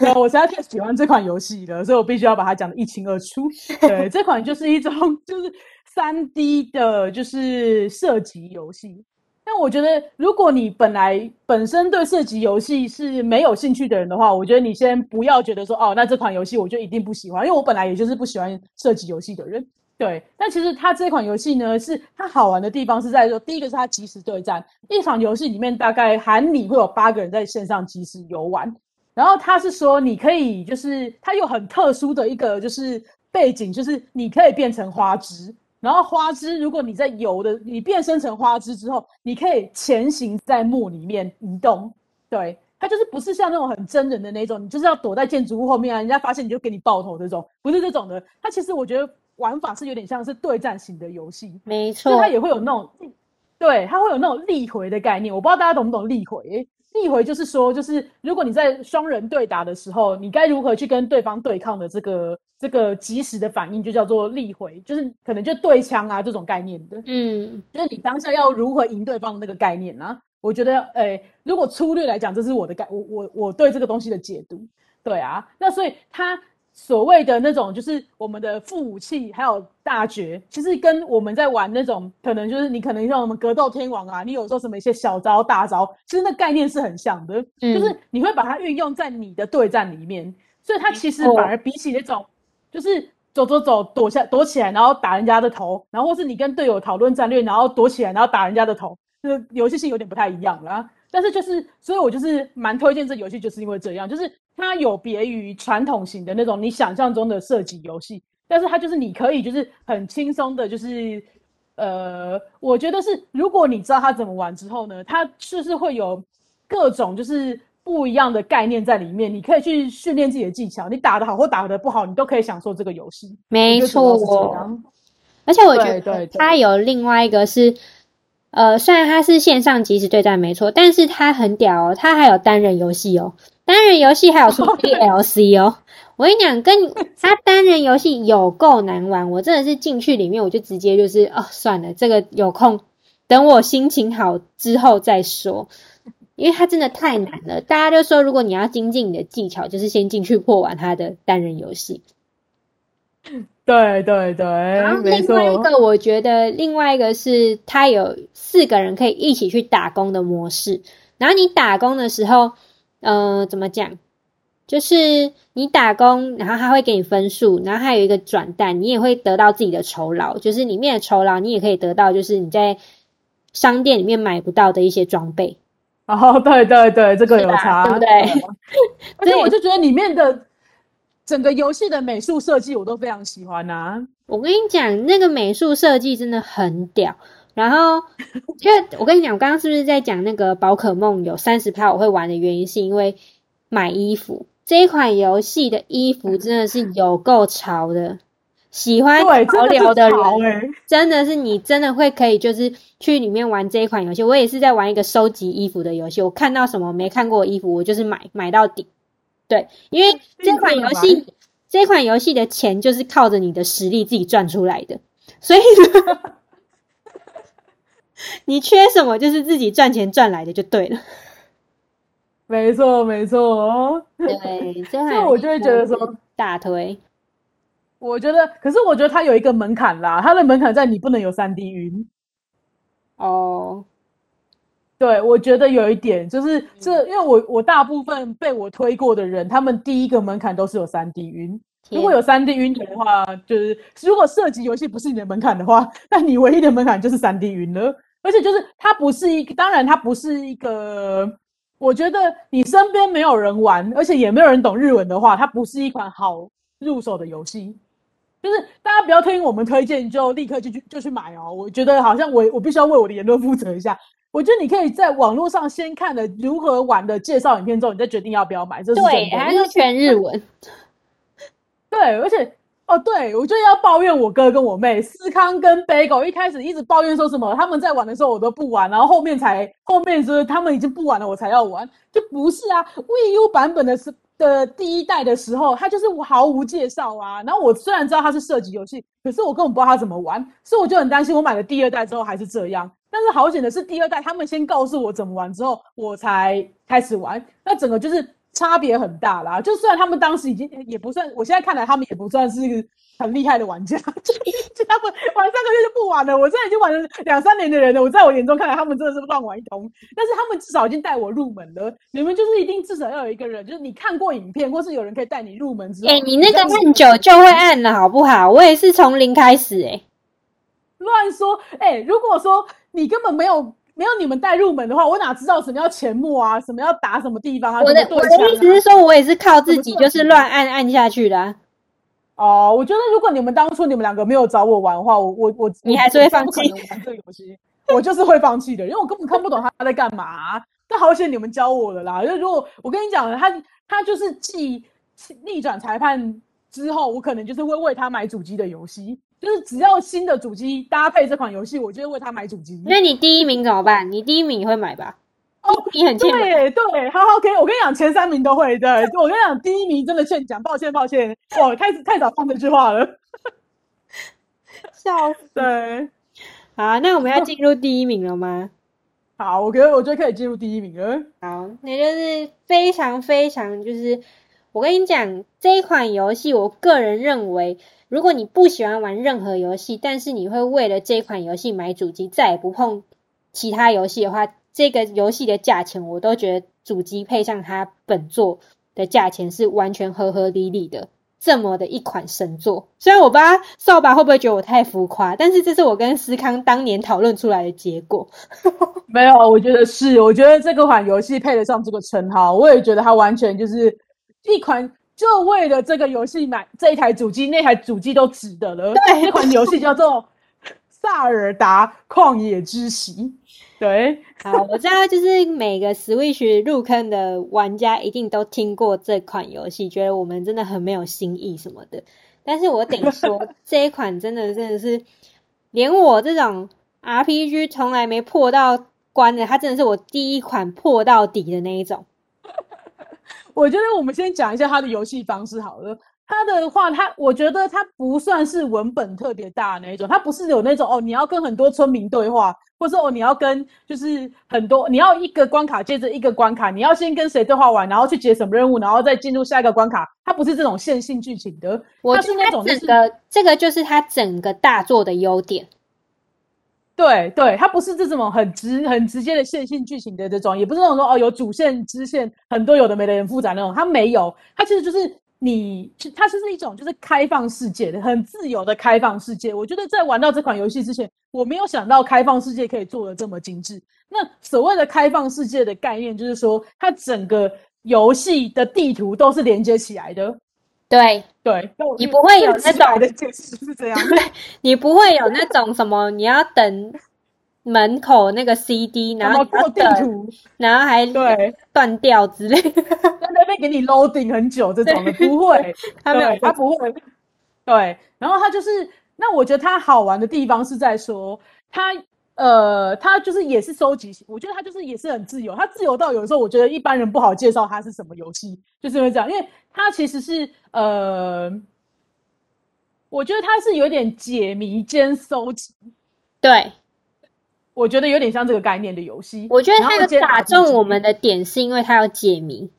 二 我实在太喜欢这款游戏了，所以我必须要把它讲得一清二楚。对，这款就是一种就是 三 D 的就是射击游戏。但我觉得如果你本来本身对射击游戏是没有兴趣的人的话，我觉得你先不要觉得说哦，那这款游戏我就一定不喜欢，因为我本来也就是不喜欢射击游戏的人。对，但其实它这款游戏呢，是它好玩的地方是在说，第一个是它即时对战，一场游戏里面大概含你会有八个人在线上即时游玩，然后它是说你可以就是它有很特殊的一个就是背景，就是你可以变成花枝，然后花枝，如果你在游的，你变身成花枝之后，你可以前行在幕里面移动。对，它就是不是像那种很真人的那种，你就是要躲在建筑物后面啊，人家发现你就给你爆头这种，不是这种的。它其实我觉得玩法是有点像是对战型的游戏，没错。所以它也会有那种，对，它会有那种力回的概念。我不知道大家懂不懂力回，一回就是说，就是如果你在双人对打的时候，你该如何去跟对方对抗的这个这个及时的反应，就叫做力回，就是可能就对枪啊这种概念的，嗯，就是你当下要如何赢对方的那个概念啊。我觉得，诶、欸，如果粗略来讲，这是我的概，我我我对这个东西的解读，对啊。那所以它所谓的那种，就是我们的副武器还有大绝，其实跟我们在玩那种可能就是你可能像我们格斗天王啊，你有时候什么一些小招大招，其实那概念是很像的，嗯、就是你会把它运用在你的对战里面，所以它其实反而比起那种就是。走走走，躲下躲起来，然后打人家的头，然后或是你跟队友讨论战略，然后躲起来，然后打人家的头，就是游戏性有点不太一样啦。但是就是，所以我就是蛮推荐这游戏，就是因为这样，就是它有别于传统型的那种你想象中的射击游戏，但是它就是你可以就是很轻松的，就是呃，我觉得是如果你知道它怎么玩之后呢，它就是会有各种就是。不一样的概念在里面，你可以去训练自己的技巧，你打得好或打得不好，你都可以享受这个游戏。没错，而且我觉得它有另外一个是，呃，虽然它是线上即时对战没错，但是它很屌哦，它还有单人游戏哦，单人游戏还有出 D L C 哦。我跟你讲，跟它单人游戏有够难玩，我真的是进去里面我就直接就是哦算了，这个有空等我心情好之后再说。因为它真的太难了，大家就说如果你要精进你的技巧，就是先进去破完它的单人游戏。对对对，然后另外一个我觉得另外一个是它有四个人可以一起去打工的模式，然后你打工的时候呃，怎么讲，就是你打工然后它会给你分数，然后还有一个转蛋，你也会得到自己的酬劳，就是里面的酬劳你也可以得到就是你在商店里面买不到的一些装备。哦，对对对，这个有差，对不对？而且我就觉得里面的整个游戏的美术设计我都非常喜欢啊！我跟你讲，那个美术设计真的很屌。然后，因为我跟你讲，我刚刚是不是在讲那个宝可梦有 百分之三十 我会玩的原因，是因为买衣服。这一款游戏的衣服真的是有够潮的。喜欢潮流的人，真的是你真的会可以就是去里面玩这一款游戏。我也是在玩一个收集衣服的游戏，我看到什么没看过的衣服，我就是买买到底。对，因为这款游戏这款游戏的钱就是靠着你的实力自己赚出来的，所以你缺什么就是自己赚钱赚来的就对了。没错，没错。对，所以我就会觉得说大推。我觉得，可是我觉得它有一个门槛啦，它的门槛在你不能有 三 D 晕。哦、oh. ，对，我觉得有一点就是这，因为我我大部分被我推过的人，他们第一个门槛都是有 三 D 晕。如果有 三 D 晕的话，就是如果射击游戏不是你的门槛的话，那你唯一的门槛就是 三 D 晕了。而且就是它不是一个，当然它不是一个。我觉得你身边没有人玩，而且也没有人懂日文的话，它不是一款好入手的游戏。就是大家不要听我们推荐就立刻就去就去买哦，我觉得好像我我必须要为我的言论负责一下。我觉得你可以在网络上先看了如何玩的介绍影片之后，你再决定要不要买。这是对，它是全日文。对，而且哦，对，我就要抱怨我哥跟我妹思康跟 Bagel 一开始一直抱怨说什么他们在玩的时候我都不玩，然后后面才后面就是他们已经不玩了我才要玩，就不是啊。Wii U 版本的是。的第一代的时候，他就是毫无介绍啊。然后我虽然知道它是射击游戏，可是我根本不知道它怎么玩，所以我就很担心。我买了第二代之后还是这样。但是好险的是，第二代他们先告诉我怎么玩之后，我才开始玩。那整个就是差别很大啦。就算他们当时已经也不算，我现在看来他们也不算是很厉害的玩家，就他们玩三个月就不玩了。我现在已经玩了两三年的人了，我在我眼中看来他们真的是乱玩一通。但是他们至少已经带我入门了。你们就是一定至少要有一个人，就是你看过影片，或是有人可以带你入门之后。哎、欸，你那个按久就会按了，好不好？我也是从零开始哎、欸。乱说哎、欸！如果说你根本没有。没有你们带入门的话，我哪知道什么叫前末啊，什么要打什么地方啊？我的、啊、我的意思是说，我也是靠自己，就是乱按按下去的、啊。哦，我觉得如果你们当初你们两个没有找我玩的话，我我我你还是会放弃玩这个游戏，我就是会放弃的，因为我根本看不懂他在干嘛、啊。但好险你们教我了啦！就如果我跟你讲，他他就是继逆转裁判之后，我可能就是会为他买主机的游戏。就是只要新的主机搭配这款游戏，我就会为他买主机。那你第一名怎么办？你第一名你会买吧？你很欠讲。对对，好好 ，OK， 我跟你讲，前三名都会。对，我跟你讲，第一名真的欠讲，抱歉抱歉，我太太早放这句话了，笑死。对，好、啊，那我们要进入第一名了吗？好，我觉得我觉得可以进入第一名了。好，那就是非常非常就是。我跟你讲，这一款游戏我个人认为，如果你不喜欢玩任何游戏，但是你会为了这款游戏买主机再也不碰其他游戏的话，这个游戏的价钱我都觉得主机配上它本作的价钱是完全合合理理的，这么的一款神作。虽然我不知道扫把会不会觉得我太浮夸，但是这是我跟思康当年讨论出来的结果。没有，我觉得是，我觉得这个款游戏配得上这个称号，我也觉得它完全就是一款就为了这个游戏买这一台主机，那台主机都值得了。对，那款游戏叫做《萨尔达旷野之息》。对，好，我知道，就是每个 Switch 入坑的玩家一定都听过这款游戏，觉得我们真的很没有新意什么的。但是我得说，这一款真的真的是连我这种 R P G 从来没破到关的，它真的是我第一款破到底的那一种。我觉得我们先讲一下它的游戏方式好了。它的话，它我觉得它不算是文本特别大的那一种，它不是有那种哦，你要跟很多村民对话，或是哦你要跟就是很多，你要一个关卡接着一个关卡，你要先跟谁对话完，然后去解什么任务，然后再进入下一个关卡。它不是这种线性剧情的，我觉得它是那种、就是、整个这个就是它整个大作的优点。对对，它不是这种很直很直接的线性剧情的这种，也不是那种说哦有主线支线很多有的没的很复杂那种，它没有，它其实就是你它就是一种就是开放世界的很自由的开放世界。我觉得在玩到这款游戏之前，我没有想到开放世界可以做得这么精致。那所谓的开放世界的概念，就是说它整个游戏的地图都是连接起来的。对对，你不会有那种的解释是这样，你不会有那种什么，你要等门口那个 C D， 然后过地图，然后还断掉之类的，在那边给你 loading 很久这种的，不会，他没有，他不会。对，然后他就是，那我觉得他好玩的地方是在说他。呃，他就是也是收集，我觉得他就是也是很自由，他自由到有时候我觉得一般人不好介绍他是什么游戏，就是因为这样，因为他其实是呃，我觉得他是有点解谜兼收集，对，我觉得有点像这个概念的游戏。我觉得他有打中我们的点是因为他有解谜，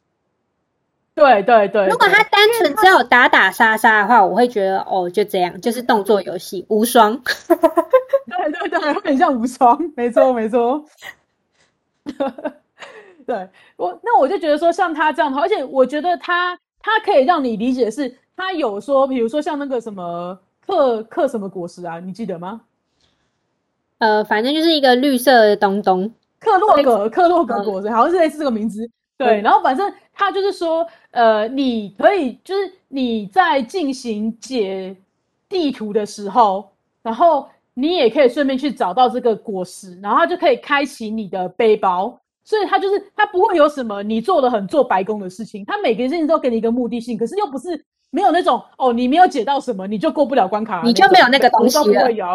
对对 对, 对。如果他单纯只有打打杀杀的话，我会觉得哦，就这样，就是动作游戏无双。对对对，很像无双，没错没错。对，我那我就觉得说像他这样的，而且我觉得他他可以让你理解的是，他有说，比如说像那个什么克克什么果实啊，你记得吗？呃，反正就是一个绿色的东东，克洛格克洛格果实，好像是类似这个名字。对，然后反正他就是说，呃，你可以就是你在进行解地图的时候，然后。你也可以顺便去找到这个果实，然后它就可以开启你的背包，所以它就是它不会有什么你做的很做白工的事情，它每个事情都给你一个目的性，可是又不是没有那种哦，你没有解到什么你就过不了关卡，你就没有那个东西了，不会有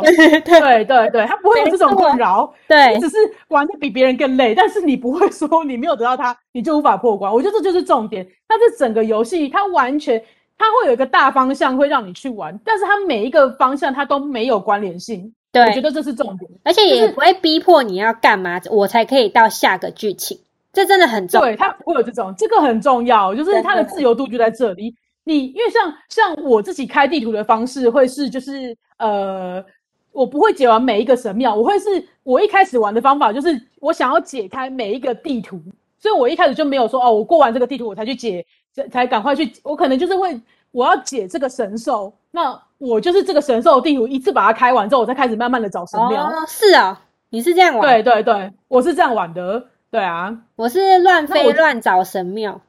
对对对，它不会有这种困扰，对，你只是玩的比别人更累，但是你不会说你没有得到它，你就无法破关。我觉得这就是重点，它这整个游戏它完全。它会有一个大方向会让你去玩，但是它每一个方向它都没有关联性，对，我觉得这是重点，而且也不会逼迫你要干嘛、就是、我才可以到下个剧情，这真的很重要，对，它不会有这种，这个很重要，就是它的自由度就在这里。你因为像像我自己开地图的方式会是就是呃，我不会解完每一个神庙，我会是我一开始玩的方法就是我想要解开每一个地图，所以我一开始就没有说哦，我过完这个地图我才去解才赶快去，我可能就是会我要解这个神兽，那我就是这个神兽的地图一次把它开完之后，我再开始慢慢的找神庙。哦，是啊、哦，你是这样玩？对对对，我是这样玩的。对啊，我是乱飞乱找神庙，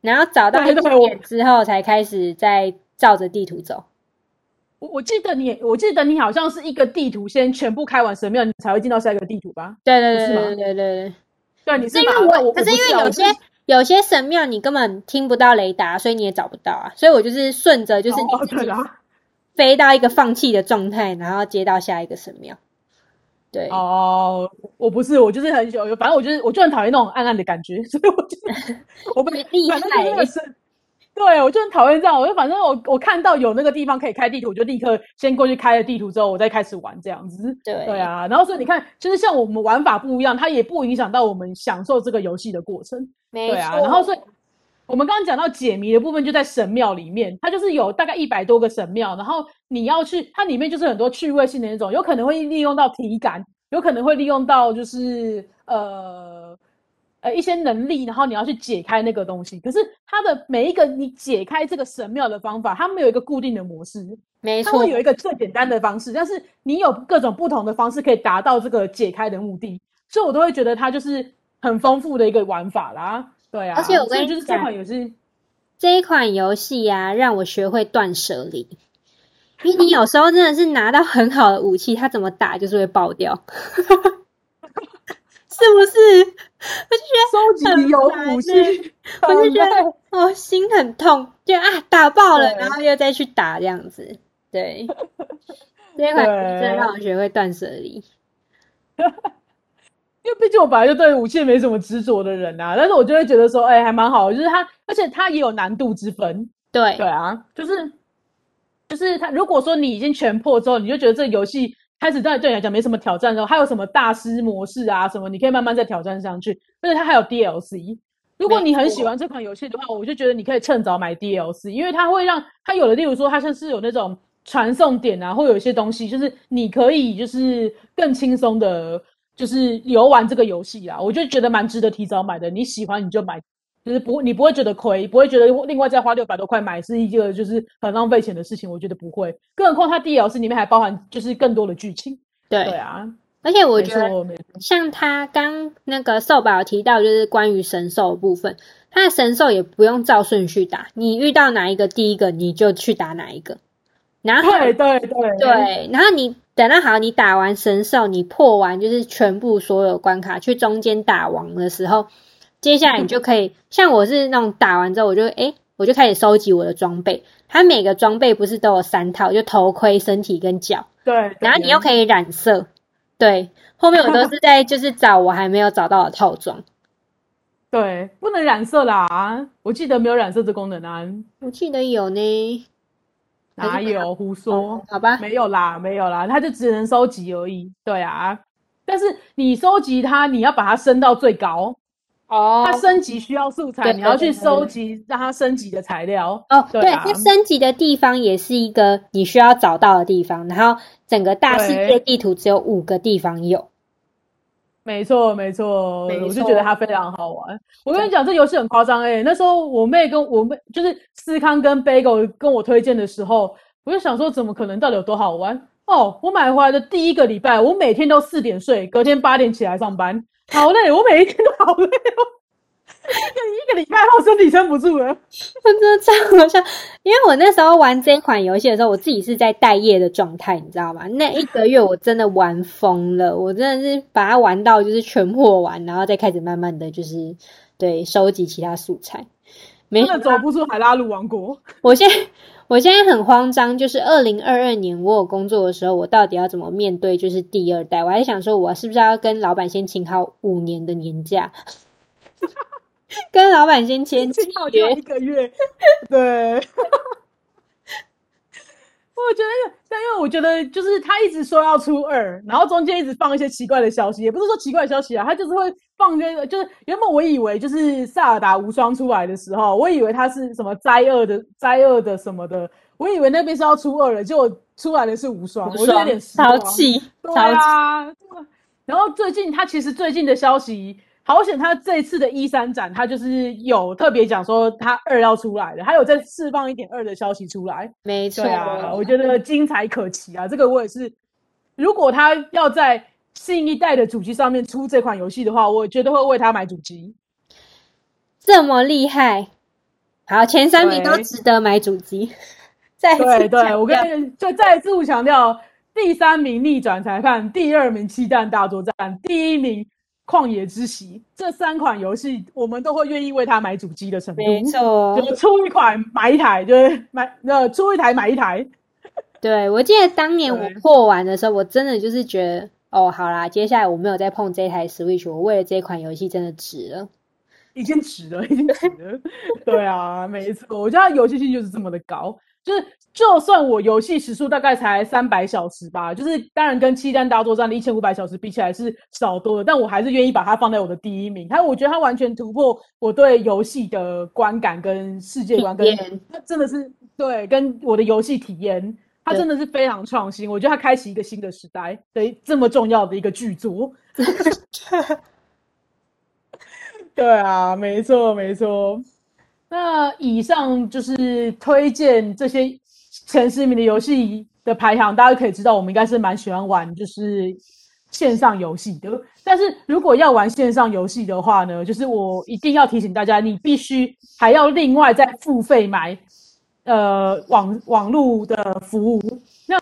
然后找到一点之后才开始再照着地图走。我, 我记得你，我记得你好像是一个地图先全部开完神庙，你才会进到下一个地图吧？对对对对对对，对，你是吧？可是因为有些。有些神庙你根本听不到雷达，所以你也找不到啊。所以我就是顺着，就是你自己飞到一个放弃的状态，然后接到下一个神庙。对哦，我不是，我就是很喜欢，反正我就是我就很讨厌那种暗暗的感觉，所以我就是我不厉害，对，我就很讨厌这样，我就反正我我看到有那个地方可以开地图，我就立刻先过去开了地图之后，我再开始玩这样子。对对啊，然后所以你看，就是像我们玩法不一样，它也不影响到我们享受这个游戏的过程。没错。对啊，然后所以我们刚刚讲到解谜的部分就在神庙里面，它就是有大概一百多个神庙，然后你要去，它里面就是很多趣味性的那种，有可能会利用到体感，有可能会利用到就是呃。呃，一些能力，然后你要去解开那个东西。可是它的每一个你解开这个神庙的方法，它没有一个固定的模式，没错，它会有一个最简单的方式，但是你有各种不同的方式可以达到这个解开的目的，所以我都会觉得它就是很丰富的一个玩法啦。对啊，而且我跟你讲，所以就是这款游戏，这一款游戏啊，让我学会断舍离，因为你有时候真的是拿到很好的武器，它怎么打就是会爆掉。是不是？我就觉得收集有武器，我就觉得哦，心很痛，就啊打爆了，然后又再去打这样子。对，这一款真的让我学会断舍离。因为毕竟我本来就对武器没什么执着的人啊，但是我就会觉得说，哎、欸，还蛮好，就是它，而且它也有难度之分。对对啊，就是就是它，如果说你已经全破之后，你就觉得这游戏。开始对你来讲没什么挑战的时候，还有什么大师模式啊什么，你可以慢慢再挑战上去。但是它还有 D L C， 如果你很喜欢这款游戏的话，我就觉得你可以趁早买 D L C， 因为它会让它有的，例如说它像是有那种传送点啊，或有一些东西，就是你可以就是更轻松的，就是游玩这个游戏啦。我就觉得蛮值得提早买的，你喜欢你就买，就是不你不会觉得亏，不会觉得另外再花六百多块买是一个就是很浪费钱的事情，我觉得不会。更何况它 D L C 里面还包含就是更多的剧情。对，对啊，而且我觉得像他刚那个兽宝提到，就是关于神兽的部分，他的神兽也不用照顺序打，你遇到哪一个第一个你就去打哪一个。然后对对对对，然后你等到好，你打完神兽，你破完就是全部所有关卡，去中间打王的时候。接下来你就可以，像我是那种打完之后我就诶、欸、我就开始收集我的装备。它每个装备不是都有三套，就头盔、身体跟脚。对。然后你又可以染色。对。后面我都是在就是找我还没有找到的套装。对，不能染色啦，我记得没有染色这功能啊。我记得有呢。哪有？胡说、哦。好吧。没有啦，没有啦，它就只能收集而已。对啊。但是你收集它，你要把它升到最高。哦、oh, ，它升级需要素材，对对对对，你要去收集让它升级的材料。哦、oh, ，对，它、啊、升级的地方也是一个你需要找到的地方，然后整个大世界地图只有五个地方有。没错，没错，我就觉得它非常好玩。我跟你讲，这游戏很夸张哎、欸！那时候我妹跟我妹就是思康跟 Bagel 跟我推荐的时候，我就想说，怎么可能？到底有多好玩？哦，我买回来的第一个礼拜，我每天都四点睡，隔天八点起来上班。好累，我每一天都好累哦。一个礼拜后身体撑不住了，我真的超好笑。因为我那时候玩这款游戏的时候，我自己是在待业的状态，你知道吗？那一个月我真的玩疯了，我真的是把它玩到就是全破完，然后再开始慢慢的就是对收集其他素材。没真的走不出海拉鲁王国。我现在我现在很慌张，就是二零二二年我有工作的时候，我到底要怎么面对就是第二代？我还想说，我是不是要跟老板先请好五年的年假，跟老板先签签约一个月？对。我觉得，但因为我觉得就是他一直说要出二，然后中间一直放一些奇怪的消息，也不是说奇怪的消息啊，他就是会放一些，就是原本我以为就是萨尔达无双出来的时候，我以为他是什么灾厄的灾厄的什么的，我以为那边是要出二了，结果出来的是无双，无双我就有点失望。超气，对啊。然后最近他其实最近的消息。好险他这一次的一三展他就是有特别讲说他二要出来的，他有在释放一点二的消息出来。没错。对啊，我觉得精彩可期啊，这个我也是，如果他要在新一代的主机上面出这款游戏的话，我绝对会为他买主机。这么厉害。好，前三名都值得买主机。再一次强调。对对，我跟你就再一次强调，第三名逆转裁判，第二名漆弹大作战，第一名旷野之息，这三款游戏我们都会愿意为它买主机的程度。没错，就出一款买一台，就是买那、呃、出一台买一台。对，我记得当年我破完的时候，我真的就是觉得哦，好啦，接下来我没有再碰这台 Switch， 我为了这款游戏真的值了，已经值了，已经值了。对啊，没错，我觉得游戏性就是这么的高，就是就算我游戏时数大概才三百小时吧，就是当然跟《七蛋大作战》的一千五百小时比起来是少多了，但我还是愿意把它放在我的第一名。它我觉得它完全突破我对游戏的观感跟世界观，跟它真的是对跟我的游戏体验。他真的是非常创新，我觉得他开启一个新的时代的这么重要的一个巨作。对啊，没错没错。那以上就是推荐这些前十名的游戏的排行，大家可以知道我们应该是蛮喜欢玩就是线上游戏的。但是如果要玩线上游戏的话呢，就是我一定要提醒大家，你必须还要另外再付费买呃，网网络的服务，那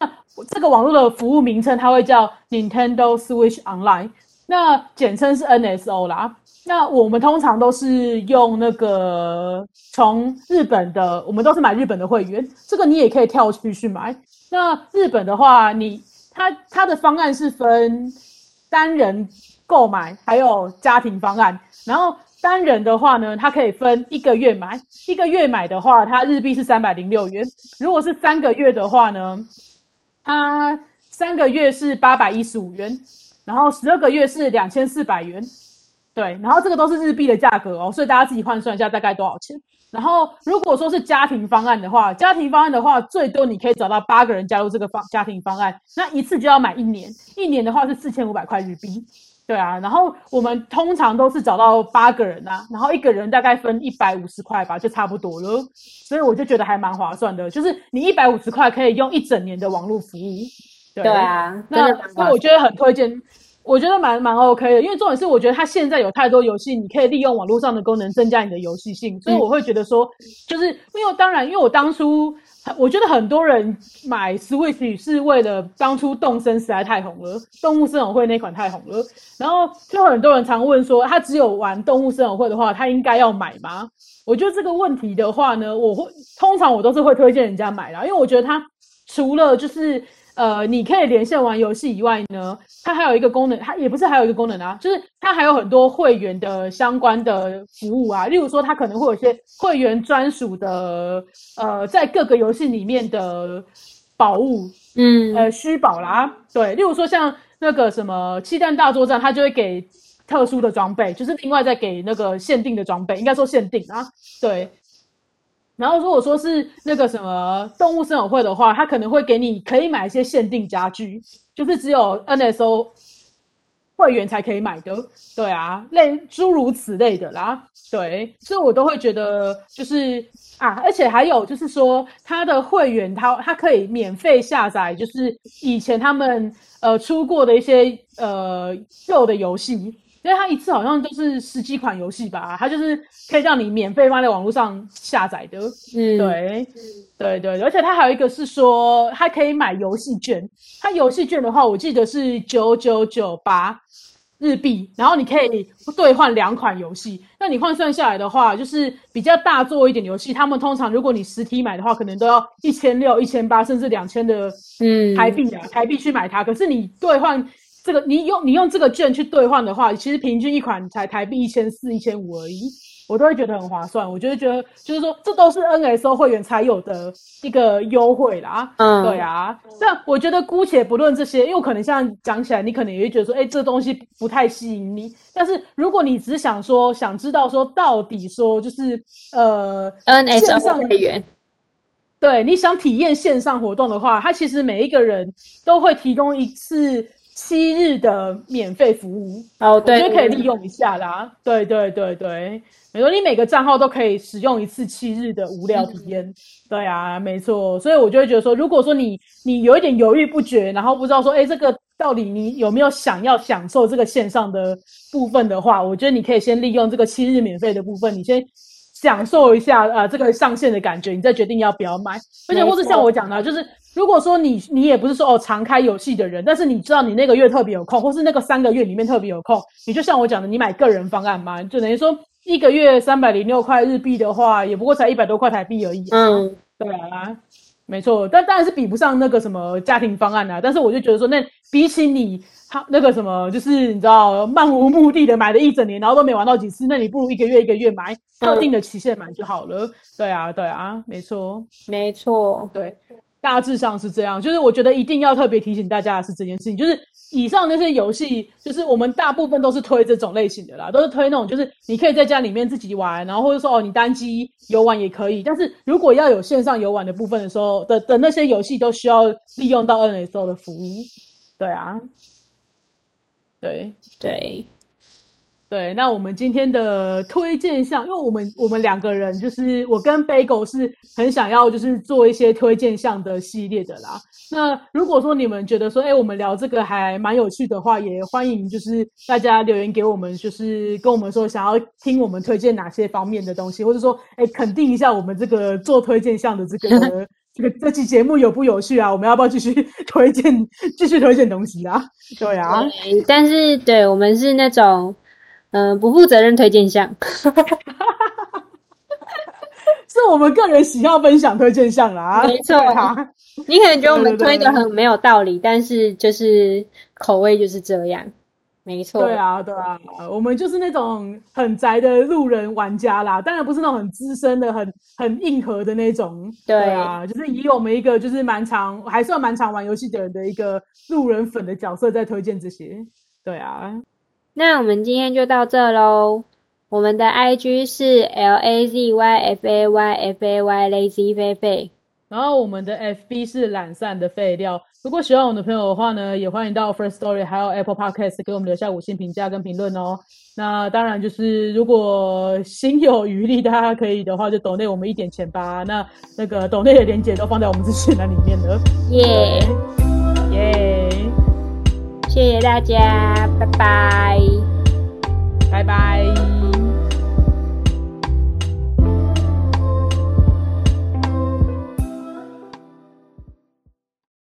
这个网络的服务名称它会叫 Nintendo Switch Online， 那简称是 N S O 啦。那我们通常都是用那个从日本的，我们都是买日本的会员，这个你也可以跳去去买。那日本的话，你它它的方案是分单人购买，还有家庭方案，然后。单人的话呢，它可以分一个月买，一个月买的话，它日币是三百零六元。如果是三个月的话呢，它三个月是八百一十五元，然后十二个月是两千四百元，对，然后这个都是日币的价格哦，所以大家自己换算一下大概多少钱。然后如果说是家庭方案的话，家庭方案的话，最多你可以找到八个人加入这个家庭方案，那一次就要买一年，一年的话是四千五百块日币。对啊，然后我们通常都是找到八个人啊，然后一个人大概分一百五十块吧，就差不多了。所以我就觉得还蛮划算的，就是你一百五十块可以用一整年的网络服务。对， 对啊，那所以我觉得很推荐，我觉得蛮蛮 OK 的，因为重点是我觉得它现在有太多游戏，你可以利用网络上的功能增加你的游戏性，所以我会觉得说，就是因为当然，因为我当初。我觉得很多人买 Switch 是为了当初动森实在太红了，动物森友会那款太红了，然后就很多人常问说，他只有玩动物森友会的话，他应该要买吗？我觉得这个问题的话呢，我会通常我都是会推荐人家买啦，因为我觉得它除了就是呃你可以连线玩游戏以外呢，它还有一个功能，它也不是还有一个功能啊，就是它还有很多会员的相关的服务啊，例如说它可能会有一些会员专属的呃在各个游戏里面的宝物，嗯呃虚宝啦，对，例如说像那个什么七蛋大作战，它就会给特殊的装备，就是另外再给那个限定的装备，应该说限定啊，对。然后如果说是那个什么动物森友会的话，它可能会给你可以买一些限定家具，就是只有 N S O 会员才可以买的，对啊，类诸如此类的啦，对，所以我都会觉得就是啊，而且还有就是说它的会员它它可以免费下载，就是以前他们呃出过的一些呃旧的游戏。因为它一次好像都是十几款游戏吧，它就是可以让你免费放在网络上下载的，嗯，对，对对，而且它还有一个是说，它可以买游戏券，它游戏券的话，我记得是九九九八日币，然后你可以兑换两款游戏，那你换算下来的话，就是比较大作一点游戏，他们通常如果你实体买的话，可能都要一千六、一千八甚至两千的台币啊，嗯，台币去买它，可是你兑换。这个你用你用这个券去兑换的话，其实平均一款才台币一千四、一千五而已，我都会觉得很划算。我就会觉得，就是说，这都是 N S O 会员才有的一个优惠啦。嗯，对啊。那我觉得姑且不论这些，因为我可能像讲起来，你可能也会觉得说，哎，这东西不太吸引你。但是如果你只想说，想知道说到底说就是呃 N S O 会员。对，你想体验线上活动的话，它其实每一个人都会提供一次。七日的免费服务哦，对，我觉得可以利用一下啦。对对对对，没错，你每个账号都可以使用一次七日的无聊体验。嗯、对啊，没错，所以我就会觉得说，如果说你你有一点犹豫不决，然后不知道说，哎，这个到底你有没有想要享受这个线上的部分的话，我觉得你可以先利用这个七日免费的部分，你先享受一下啊、呃、这个上线的感觉，你再决定要不要买。而且或是像我讲的，就是。如果说你你也不是说哦常开游戏的人，但是你知道你那个月特别有空，或是那个三个月里面特别有空，你就像我讲的，你买个人方案嘛，就等于说一个月三百零六块日币的话，也不过才一百多块台币而已、啊。嗯，对啊，没错，但当然是比不上那个什么家庭方案啊。但是我就觉得说，那比起你他那个什么，就是你知道漫无目的的买了一整年，然后都没玩到几次，那你不如一个月一个月买，特定的期限买就好了。对啊，对啊，没错，没错，对，大致上是这样。就是我觉得一定要特别提醒大家的是这件事情，就是以上那些游戏，就是我们大部分都是推这种类型的啦，都是推那种就是你可以在家里面自己玩，然后或者说哦你单机游玩也可以。但是如果要有线上游玩的部分的时候的的那些游戏，都需要利用到 N S O 的服务。对啊，对对对。那我们今天的推荐项，因为我们我们两个人就是我跟 Bagel 是很想要就是做一些推荐项的系列的啦。那如果说你们觉得说诶我们聊这个还蛮有趣的话，也欢迎就是大家留言给我们，就是跟我们说想要听我们推荐哪些方面的东西，或者说诶肯定一下我们这个做推荐项的这个这个这期节目有不有趣啊，我们要不要继续推荐继续推荐东西啊。对啊，对，但是对我们是那种嗯、呃、不负责任推荐项。是我们个人喜好分享推荐项啦。没错啊，你可能觉得我们推的很没有道理，对对对对，但是就是口味就是这样。没错，对啊对啊，我们就是那种很宅的路人玩家啦，当然不是那种很资深的很很硬核的那种。 对, 对啊，就是以我们一个就是蛮常还算蛮常玩游戏的人的一个路人粉的角色在推荐这些。对啊，那我们今天就到这咯。我们的 I G 是 LAZYFAYFAY Lazy 菲菲，然后我们的 F B 是懒散的废料。如果喜欢我们的朋友的话呢，也欢迎到 Firstory 还有 Apple Podcast 给我们留下五星评价跟评论哦。那当然就是如果心有余力大家可以的话，就 donate 我们一点钱吧。那那个 donate 的连结都放在我们资讯栏里面了。耶耶，谢谢大家，拜拜拜拜。